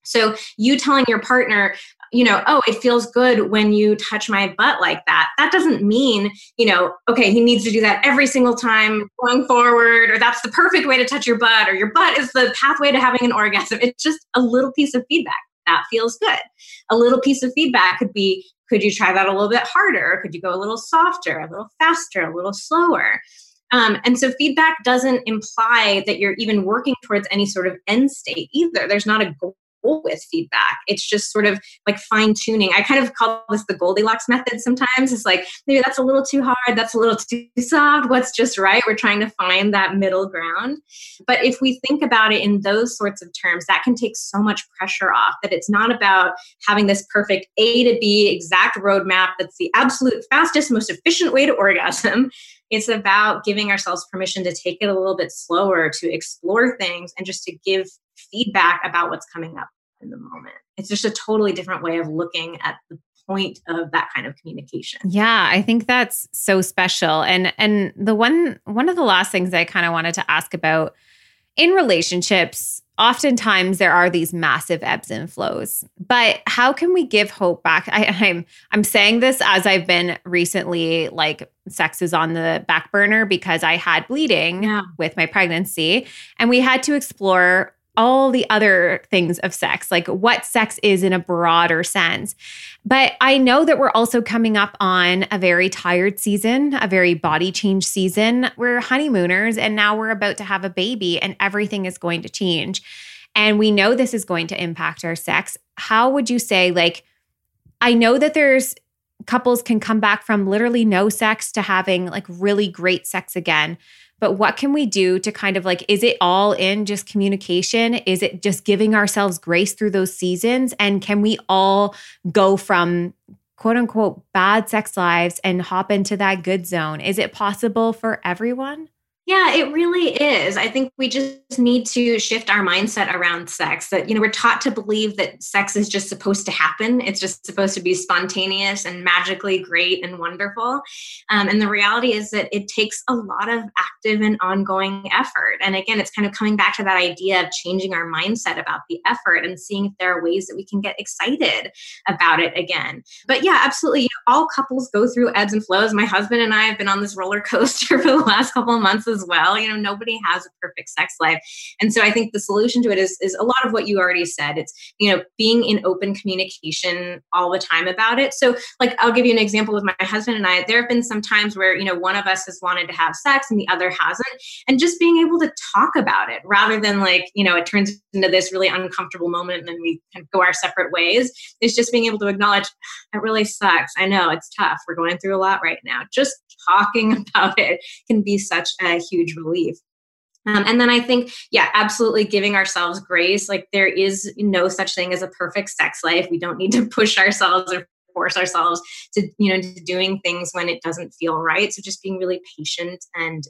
So you telling your partner, oh, it feels good when you touch my butt like that. That doesn't mean, okay, he needs to do that every single time going forward, or that's the perfect way to touch your butt, or your butt is the pathway to having an orgasm. It's just a little piece of feedback. That feels good. A little piece of feedback could be, could you try that a little bit harder? Could you go a little softer, a little faster, a little slower? And so feedback doesn't imply that you're even working towards any sort of end state either. There's not a goal with feedback. It's just sort of like fine tuning. I kind of call this the Goldilocks method sometimes. It's like, maybe that's a little too hard. That's a little too soft. What's just right? We're trying to find that middle ground. But if we think about it in those sorts of terms, that can take so much pressure off that it's not about having this perfect A to B exact roadmap that's the absolute fastest, most efficient way to orgasm. It's about giving ourselves permission to take it a little bit slower, to explore things, and just to give feedback about what's coming up in the moment. It's just a totally different way of looking at the point of that kind of communication. Yeah, I think that's so special. And the one of the last things I kind of wanted to ask about in relationships, oftentimes there are these massive ebbs and flows. But how can we give hope back? I'm saying this as I've been recently, like, sex is on the back burner because I had bleeding with my pregnancy, and we had to explore all the other things of sex, like what sex is in a broader sense. But I know that we're also coming up on a very tired season, a very body change season. We're honeymooners, and now we're about to have a baby, and everything is going to change. And we know this is going to impact our sex. How would you say, like, I know that there's couples can come back from literally no sex to having like really great sex again. But what can we do to kind of like, is it all in just communication? Is it just giving ourselves grace through those seasons? And can we all go from quote unquote bad sex lives and hop into that good zone? Is it possible for everyone? Yeah, it really is. I think we just need to shift our mindset around sex. That, we're taught to believe that sex is just supposed to happen. It's just supposed to be spontaneous and magically great and wonderful. And the reality is that it takes a lot of active and ongoing effort. And again, it's kind of coming back to that idea of changing our mindset about the effort and seeing if there are ways that we can get excited about it again. But yeah, absolutely. All couples go through ebbs and flows. My husband and I have been on this roller coaster for the last couple of months as well. You know, nobody has a perfect sex life. And so I think the solution to it is a lot of what you already said. It's, you know, being in open communication all the time about it. So like, I'll give you an example with my husband and I. There have been some times where, you know, one of us has wanted to have sex and the other hasn't. And just being able to talk about it rather than like, you know, it turns into this really uncomfortable moment and then we kind of go our separate ways. It's just being able to acknowledge, it really sucks. I know it's tough. We're going through a lot right now. Just talking about it can be such a huge relief. And then I think, yeah, absolutely giving ourselves grace. Like there is no such thing as a perfect sex life. We don't need to push ourselves or force ourselves to, you know, to doing things when it doesn't feel right. So just being really patient and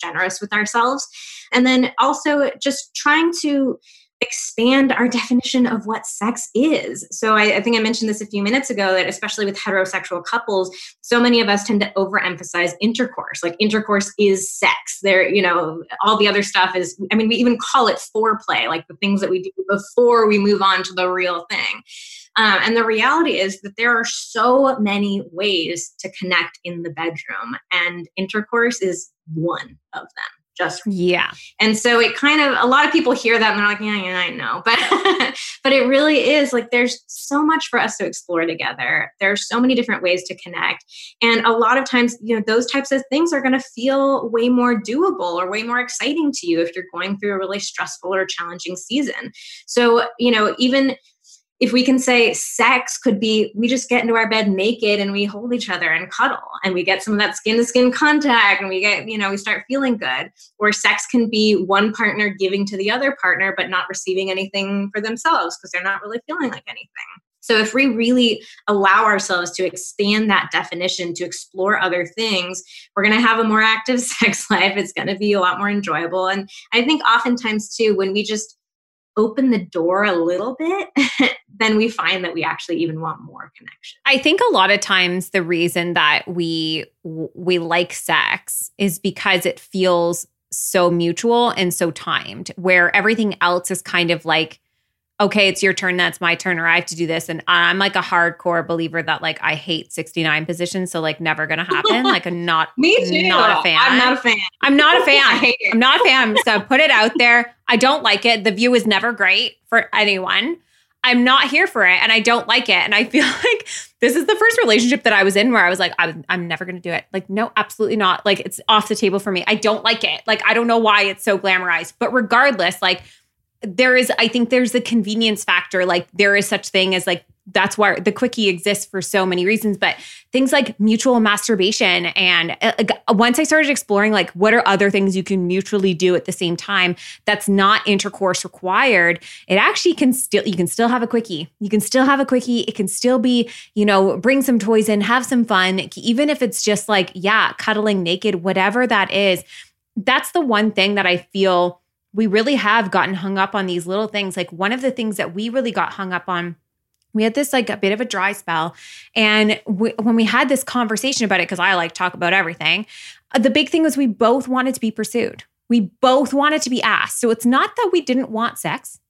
generous with ourselves. And then also just trying to expand our definition of what sex is. So I think I mentioned this a few minutes ago that especially with heterosexual couples, so many of us tend to overemphasize intercourse. Like intercourse is sex. There, you know, all the other stuff is, I mean, we even call it foreplay, like the things that we do before we move on to the real thing. And the reality is that there are so many ways to connect in the bedroom, and intercourse is one of them. Yeah. And so it kind of, a lot of people hear that and they're like, yeah, I know. But, but it really is like, there's so much for us to explore together. There are so many different ways to connect. And a lot of times, you know, those types of things are going to feel way more doable or way more exciting to you if you're going through a really stressful or challenging season. So, you know, even if we can say sex could be, we just get into our bed naked and we hold each other and cuddle and we get some of that skin to skin contact and we get, you know, we start feeling good. Or sex can be one partner giving to the other partner, but not receiving anything for themselves because they're not really feeling like anything. So if we really allow ourselves to expand that definition, to explore other things, we're going to have a more active sex life. It's going to be a lot more enjoyable. And I think oftentimes too, when we just open the door a little bit, then we find that we actually even want more connection. I think a lot of times the reason that we like sex is because it feels so mutual and so timed, where everything else is kind of like, okay, it's your turn, that's my turn, or I have to do this. And I'm like a hardcore believer that like I hate 69 positions, so like never gonna happen. Like I'm not, me too. Not a fan. I'm not a fan. I'm not a fan. I hate it. I'm not a fan. So put it out there. I don't like it. The view is never great for anyone. I'm not here for it and I don't like it. And I feel like this is the first relationship that I was in where I was like, I'm never going to do it. Like, no, absolutely not. Like it's off the table for me. I don't like it. Like, I don't know why it's so glamorized, but regardless, like there is, I think there's the convenience factor. Like there is such thing as like, that's why the quickie exists for so many reasons, but things like mutual masturbation. And once I started exploring, like, what are other things you can mutually do at the same time that's not intercourse required? It actually can still, you can still have a quickie. You can still have a quickie. It can still be, you know, bring some toys in, have some fun. Even if it's just like, yeah, cuddling naked, whatever that is. That's the one thing that I feel we really have gotten hung up on, these little things. Like one of the things that we really got hung up on, we had this like a bit of a dry spell. And when we had this conversation about it, because I like talk about everything, the big thing was we both wanted to be pursued. We both wanted to be asked. So it's not that we didn't want sex.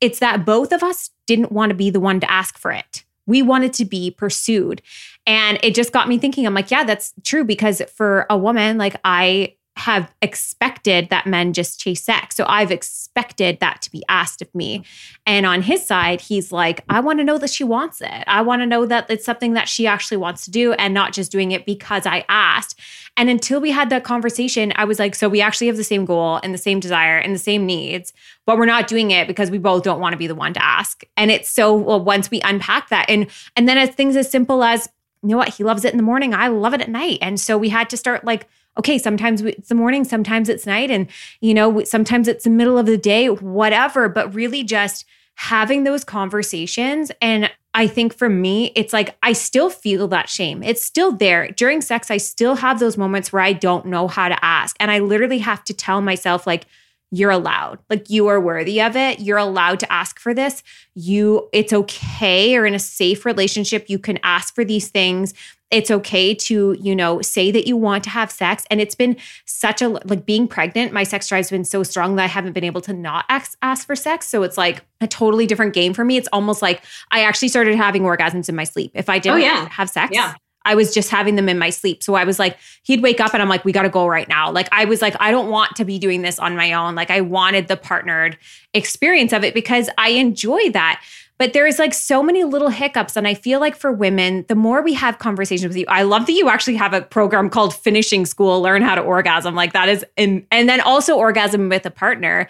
It's that both of us didn't want to be the one to ask for it. We wanted to be pursued. And it just got me thinking, I'm like, yeah, that's true. Because for a woman, like I have expected that men just chase sex. So I've expected that to be asked of me. And on his side, he's like, I want to know that she wants it. I want to know that it's something that she actually wants to do and not just doing it because I asked. And until we had that conversation, I was like, so we actually have the same goal and the same desire and the same needs, but we're not doing it because we both don't want to be the one to ask. And it's so, well, once we unpack that and then as things as simple as, you know what, he loves it in the morning, I love it at night. And so we had to start like, okay, sometimes it's the morning, sometimes it's night, and you know, sometimes it's the middle of the day, whatever, but really just having those conversations. And I think for me, it's like, I still feel that shame. It's still there. During sex, I still have those moments where I don't know how to ask. And I literally have to tell myself like, you're allowed, like you are worthy of it. You're allowed to ask for this. It's okay. Or in a safe relationship, you can ask for these things. It's okay to, you know, say that you want to have sex. And it's been such a, like being pregnant, my sex drive's been so strong that I haven't been able to not ask for sex. So it's like a totally different game for me. It's almost like I actually started having orgasms in my sleep. If I didn't have sex, I was just having them in my sleep. So I was like, he'd wake up and I'm like, we got to go right now. Like, I was like, I don't want to be doing this on my own. Like, I wanted the partnered experience of it because I enjoy that. But there is like so many little hiccups. And I feel like for women, the more we have conversations with you, I love that you actually have a program called Finishing School, Learn How to Orgasm. Like that is, and then also orgasm with a partner.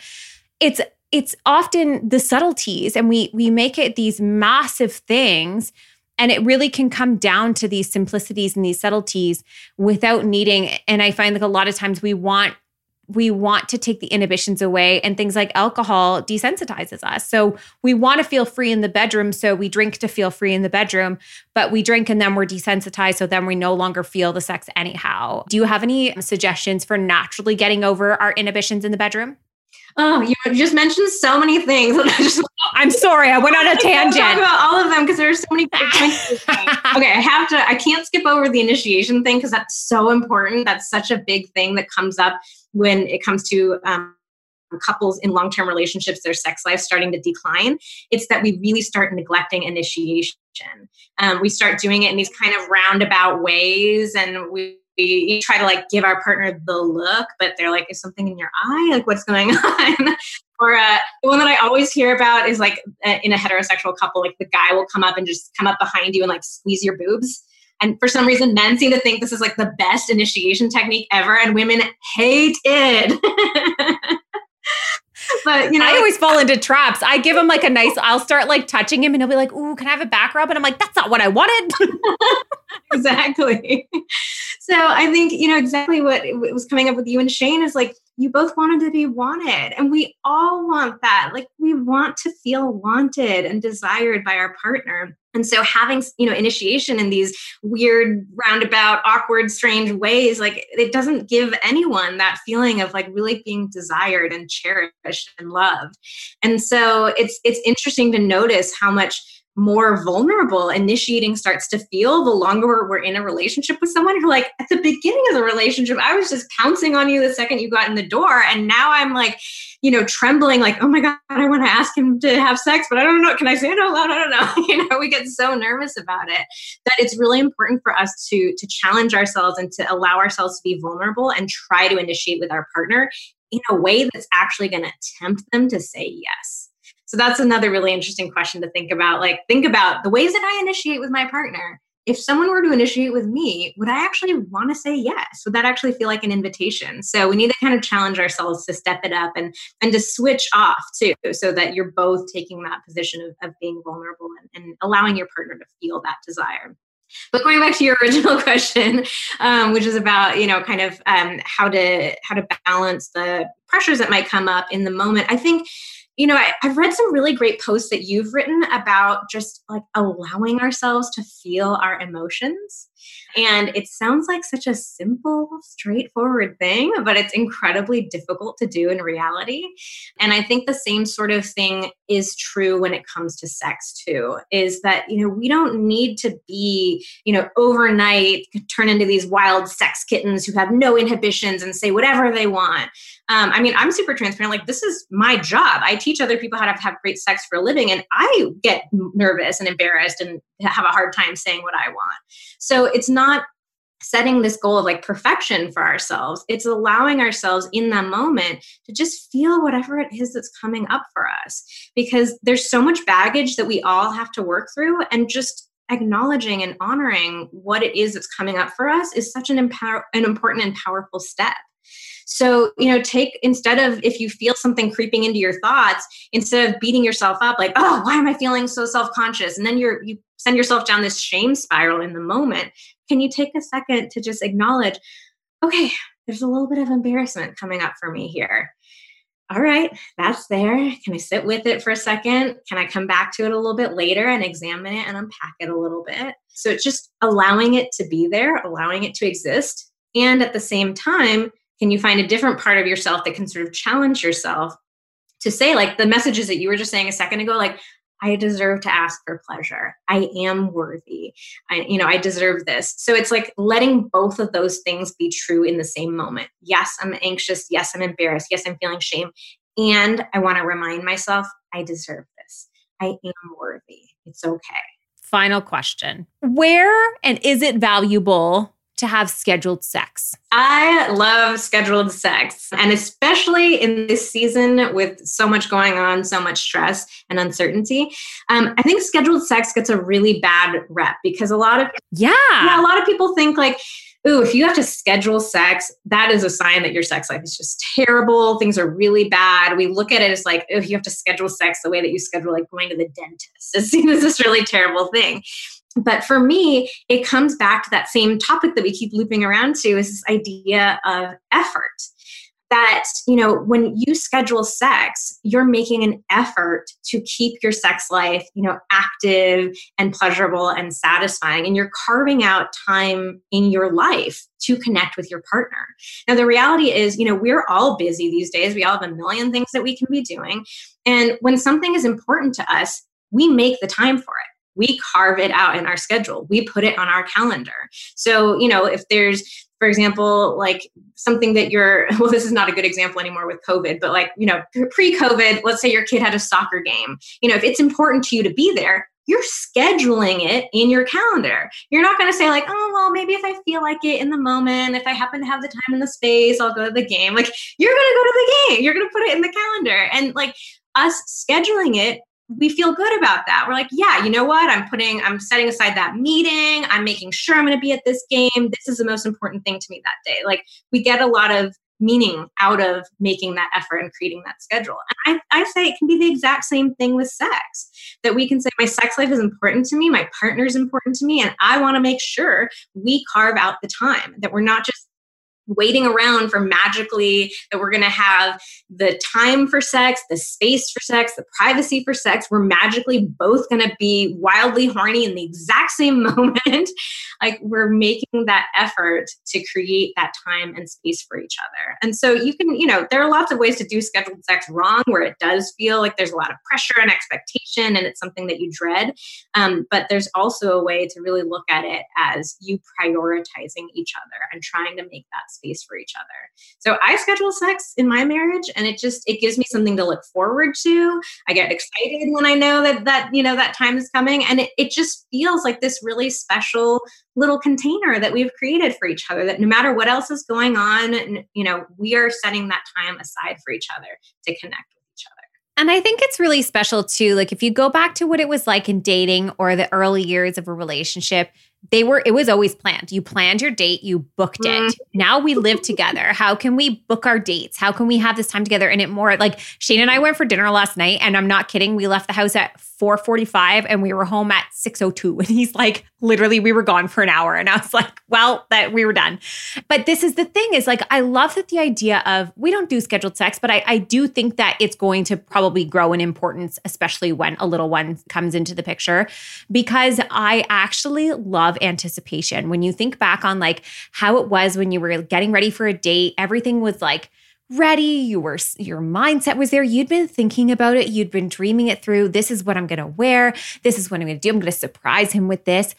It's often the subtleties, and we make it these massive things, and it really can come down to these simplicities and these subtleties without needing. And I find like a lot of times we want to take the inhibitions away, and things like alcohol desensitizes us. So we want to feel free in the bedroom. So we drink to feel free in the bedroom, but we drink and then we're desensitized. So then we no longer feel the sex anyhow. Do you have any suggestions for naturally getting over our inhibitions in the bedroom? Oh, you just mentioned so many things. I'm sorry. I went on a tangent. I talk about all of them because there are so many. Okay. I can't skip over the initiation thing because that's so important. That's such a big thing that comes up when it comes to couples in long-term relationships, their sex life starting to decline. It's that we really start neglecting initiation. We start doing it in these kind of roundabout ways, and we try to like give our partner the look, but they're like, is something in your eye? Like, what's going on? Or the one that I always hear about is like in a heterosexual couple, like the guy will come up and just come up behind you and like squeeze your boobs. And for some reason, men seem to think this is like the best initiation technique ever, and women hate it. But, you know, I always fall into traps. I give him like a nice, I'll start like touching him and he'll be like, ooh, can I have a back rub? And I'm like, that's not what I wanted. Exactly. So I think, you know, exactly what was coming up with you and Shane is like, you both wanted to be wanted. And we all want that. Like, we want to feel wanted and desired by our partner. And so having, you know, initiation in these weird, roundabout, awkward, strange ways, like it doesn't give anyone that feeling of like really being desired and cherished and loved. And so it's interesting to notice how much more vulnerable initiating starts to feel the longer we're in a relationship with someone. Who, like, at the beginning of the relationship, I was just pouncing on you the second you got in the door. And now I'm like, you know, trembling, like, oh my God, I want to ask him to have sex, but I don't know. Can I say it out loud? I don't know. You know, we get so nervous about it that it's really important for us to challenge ourselves and to allow ourselves to be vulnerable and try to initiate with our partner in a way that's actually going to tempt them to say yes. So that's another really interesting question to think about. Like, think about the ways that I initiate with my partner. If someone were to initiate with me, would I actually want to say yes? Would that actually feel like an invitation? So we need to kind of challenge ourselves to step it up and to switch off too, so that you're both taking that position of being vulnerable and allowing your partner to feel that desire. But going back to your original question, which is about, you know, kind of how to balance the pressures that might come up in the moment, I think, you know, I've read some really great posts that you've written about just like allowing ourselves to feel our emotions. And it sounds like such a simple, straightforward thing, but it's incredibly difficult to do in reality. And I think the same sort of thing is true when it comes to sex too, is that, you know, we don't need to be, you know, overnight turn into these wild sex kittens who have no inhibitions and say whatever they want. I mean, I'm super transparent. Like, this is my job. I teach other people how to have great sex for a living, and I get nervous and embarrassed and have a hard time saying what I want. So it's not setting this goal of like perfection for ourselves. It's allowing ourselves in that moment to just feel whatever it is that's coming up for us, because there's so much baggage that we all have to work through, and just acknowledging and honoring what it is that's coming up for us is such an important and powerful step. So, you know, take, instead of, if you feel something creeping into your thoughts, instead of beating yourself up, like, oh, why am I feeling so self-conscious? And then you send yourself down this shame spiral in the moment. Can you take a second to just acknowledge, okay, there's a little bit of embarrassment coming up for me here. All right, that's there. Can I sit with it for a second? Can I come back to it a little bit later and examine it and unpack it a little bit? So it's just allowing it to be there, allowing it to exist. And at the same time, can you find a different part of yourself that can sort of challenge yourself to say, like, the messages that you were just saying a second ago, like, I deserve to ask for pleasure. I am worthy. I deserve this. So it's like letting both of those things be true in the same moment. Yes, I'm anxious. Yes, I'm embarrassed. Yes, I'm feeling shame. And I want to remind myself, I deserve this. I am worthy. It's okay. Final question. Where and is it valuable to have scheduled sex? I love scheduled sex. And especially in this season with so much going on, so much stress and uncertainty, I think scheduled sex gets a really bad rep because a lot of people think like, ooh, if you have to schedule sex, that is a sign that your sex life is just terrible. Things are really bad. We look at it as like, oh, you have to schedule sex the way that you schedule like going to the dentist. It's seen as this really terrible thing. But for me, it comes back to that same topic that we keep looping around to is this idea of effort. That, you know, when you schedule sex, you're making an effort to keep your sex life, you know, active and pleasurable and satisfying. And you're carving out time in your life to connect with your partner. Now, the reality is, you know, we're all busy these days. We all have a million things that we can be doing. And when something is important to us, we make the time for it. We carve it out in our schedule. We put it on our calendar. So, you know, if there's, for example, like something that well, this is not a good example anymore with COVID, but like, you know, pre-COVID, let's say your kid had a soccer game. You know, if it's important to you to be there, you're scheduling it in your calendar. You're not going to say like, oh, well, maybe if I feel like it in the moment, if I happen to have the time and the space, I'll go to the game. Like, you're going to go to the game. You're going to put it in the calendar. And like us scheduling it, we feel good about that. We're like, yeah, you know what? I'm setting aside that meeting. I'm making sure I'm going to be at this game. This is the most important thing to me that day. Like, we get a lot of meaning out of making that effort and creating that schedule. And I say it can be the exact same thing with sex, that we can say my sex life is important to me. My partner is important to me. And I want to make sure we carve out the time, that we're not just waiting around for magically that we're going to have the time for sex, the space for sex, the privacy for sex. We're magically both going to be wildly horny in the exact same moment. Like, we're making that effort to create that time and space for each other. And so you can, you know, there are lots of ways to do scheduled sex wrong, where it does feel like there's a lot of pressure and expectation and it's something that you dread. But there's also a way to really look at it as you prioritizing each other and trying to make that space for each other. So I schedule sex in my marriage, and it gives me something to look forward to. I get excited when I know that you know, that time is coming, and it just feels like this really special little container that we've created for each other, that no matter what else is going on, you know, we are setting that time aside for each other to connect with each other. And I think it's really special too. Like, if you go back to what it was like in dating or the early years of a relationship, it was always planned. You planned your date, you booked it. Now we live together. How can we book our dates? How can we have this time together? And it more like, Shane and I went for dinner last night, and I'm not kidding. We left the house at 4:45 and we were home at 6:02. And he's like, literally, we were gone for an hour. And I was like, well, that we were done. But this is the thing is like, I love that the idea of we don't do scheduled sex, but I do think that it's going to probably grow in importance, especially when a little one comes into the picture, because I actually love anticipation. When you think back on like how it was when you were getting ready for a date, everything was like ready. Your mindset was there. You'd been thinking about it. You'd been dreaming it through. This is what I'm going to wear. This is what I'm going to do. I'm going to surprise him with this.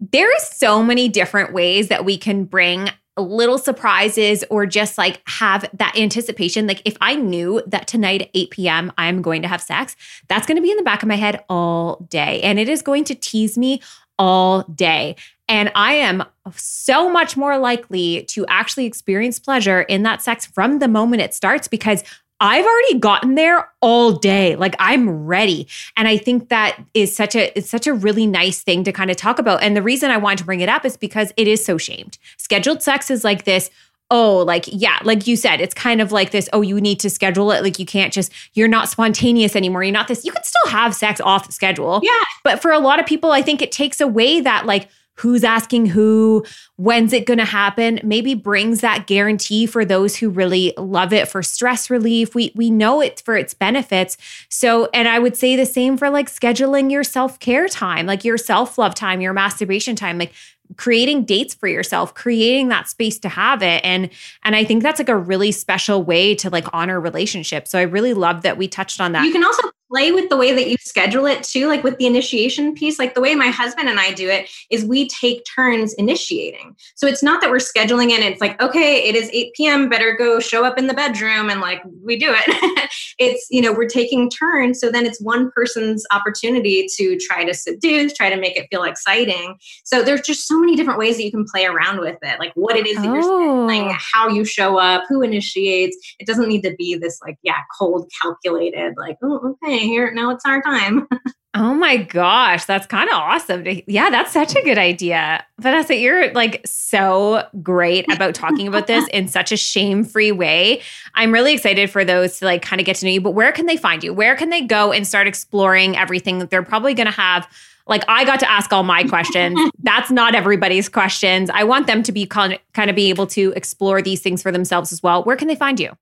There is so many different ways that we can bring little surprises or just like have that anticipation. Like, if I knew that tonight at 8 p.m. I'm going to have sex, that's going to be in the back of my head all day. And it is going to tease me all day. And I am so much more likely to actually experience pleasure in that sex from the moment it starts, because I've already gotten there all day. Like, I'm ready. And I think that is it's such a really nice thing to kind of talk about. And the reason I wanted to bring it up is because it is so shamed. Scheduled sex is like this, oh, like, yeah, like you said, it's kind of like this, oh, you need to schedule it. Like, you can't just, you're not spontaneous anymore. You're not this, you can still have sex off the schedule. Yeah. But for a lot of people, I think it takes away that like, who's asking who, when's it going to happen, maybe brings that guarantee for those who really love it for stress relief. We know it for its benefits. So, and I would say the same for like scheduling your self-care time, like your self-love time, your masturbation time, like creating dates for yourself, creating that space to have it. And I think that's like a really special way to like honor relationships. So I really love that we touched on that. You can also play with the way that you schedule it too, like with the initiation piece. Like the way my husband and I do it is we take turns initiating. So it's not that we're scheduling it and it's like, okay, it is 8 p.m., better go show up in the bedroom and like we do it. It's, you know, we're taking turns. So then it's one person's opportunity to try to seduce, try to make it feel exciting. So there's just so many different ways that you can play around with it, like what it is that you're scheduling, how you show up, who initiates. It doesn't need to be this like, yeah, cold, calculated, like, oh, okay, here, now it's our time. Oh my gosh, that's kind of awesome. Yeah, that's such a good idea. Vanessa, you're like so great about talking about this in such a shame-free way. I'm really excited for those to like kind of get to know you, but where can they find you? Where can they go and start exploring everything that they're probably going to have? Like I got to ask all my questions. That's not everybody's questions. I want them to be kind of be able to explore these things for themselves as well. Where can they find you?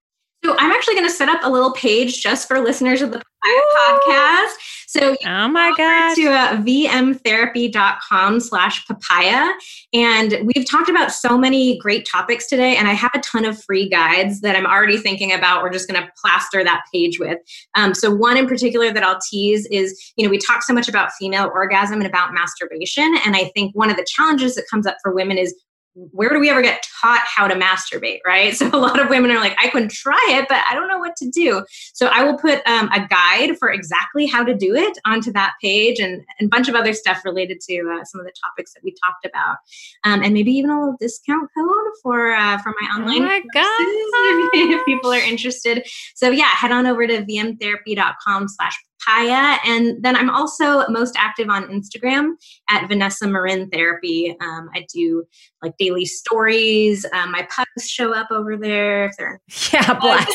So I'm actually going to set up a little page just for listeners of the podcast. So you can go to vmtherapy.com/papaya. And we've talked about so many great topics today. And I have a ton of free guides that I'm already thinking about. We're just going to plaster that page with. So one in particular that I'll tease is, you know, we talk so much about female orgasm and about masturbation. And I think one of the challenges that comes up for women is, where do we ever get taught how to masturbate, right? So a lot of women are like, I can try it, but I don't know what to do. So I will put a guide for exactly how to do it onto that page and a bunch of other stuff related to some of the topics that we talked about. And maybe even a little discount code for my online if people are interested. So yeah, head on over to vmtherapy.com/papaya. And then I'm also most active on Instagram at Vanessa Marin Therapy. I do like daily stories. My pugs show up over there if they're bless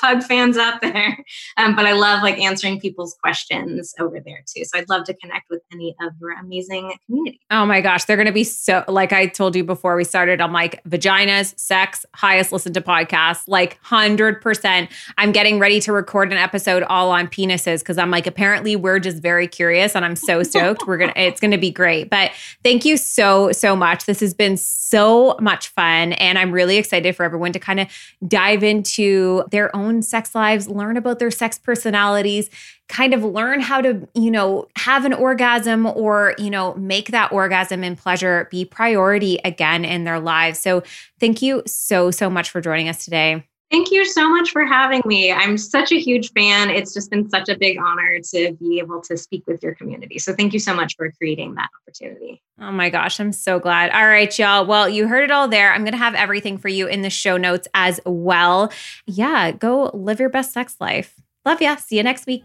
pug fans out there. But I love like answering people's questions over there too. So I'd love to connect with any of your amazing community. Oh my gosh, they're going to be so, like I told you before we started, I'm like vaginas, sex, highest listened to podcasts, like 100%. I'm getting ready to record an episode all on penis, because I'm like, apparently we're just very curious and I'm so stoked. It's going to be great. But thank you so, so much. This has been so much fun. And I'm really excited for everyone to kind of dive into their own sex lives, learn about their sex personalities, kind of learn how to, you know, have an orgasm or, you know, make that orgasm and pleasure be priority again in their lives. So thank you so, so much for joining us today. Thank you so much for having me. I'm such a huge fan. It's just been such a big honor to be able to speak with your community. So thank you so much for creating that opportunity. Oh my gosh, I'm so glad. All right, y'all. Well, you heard it all there. I'm going to have everything for you in the show notes as well. Yeah, go live your best sex life. Love ya. See you next week.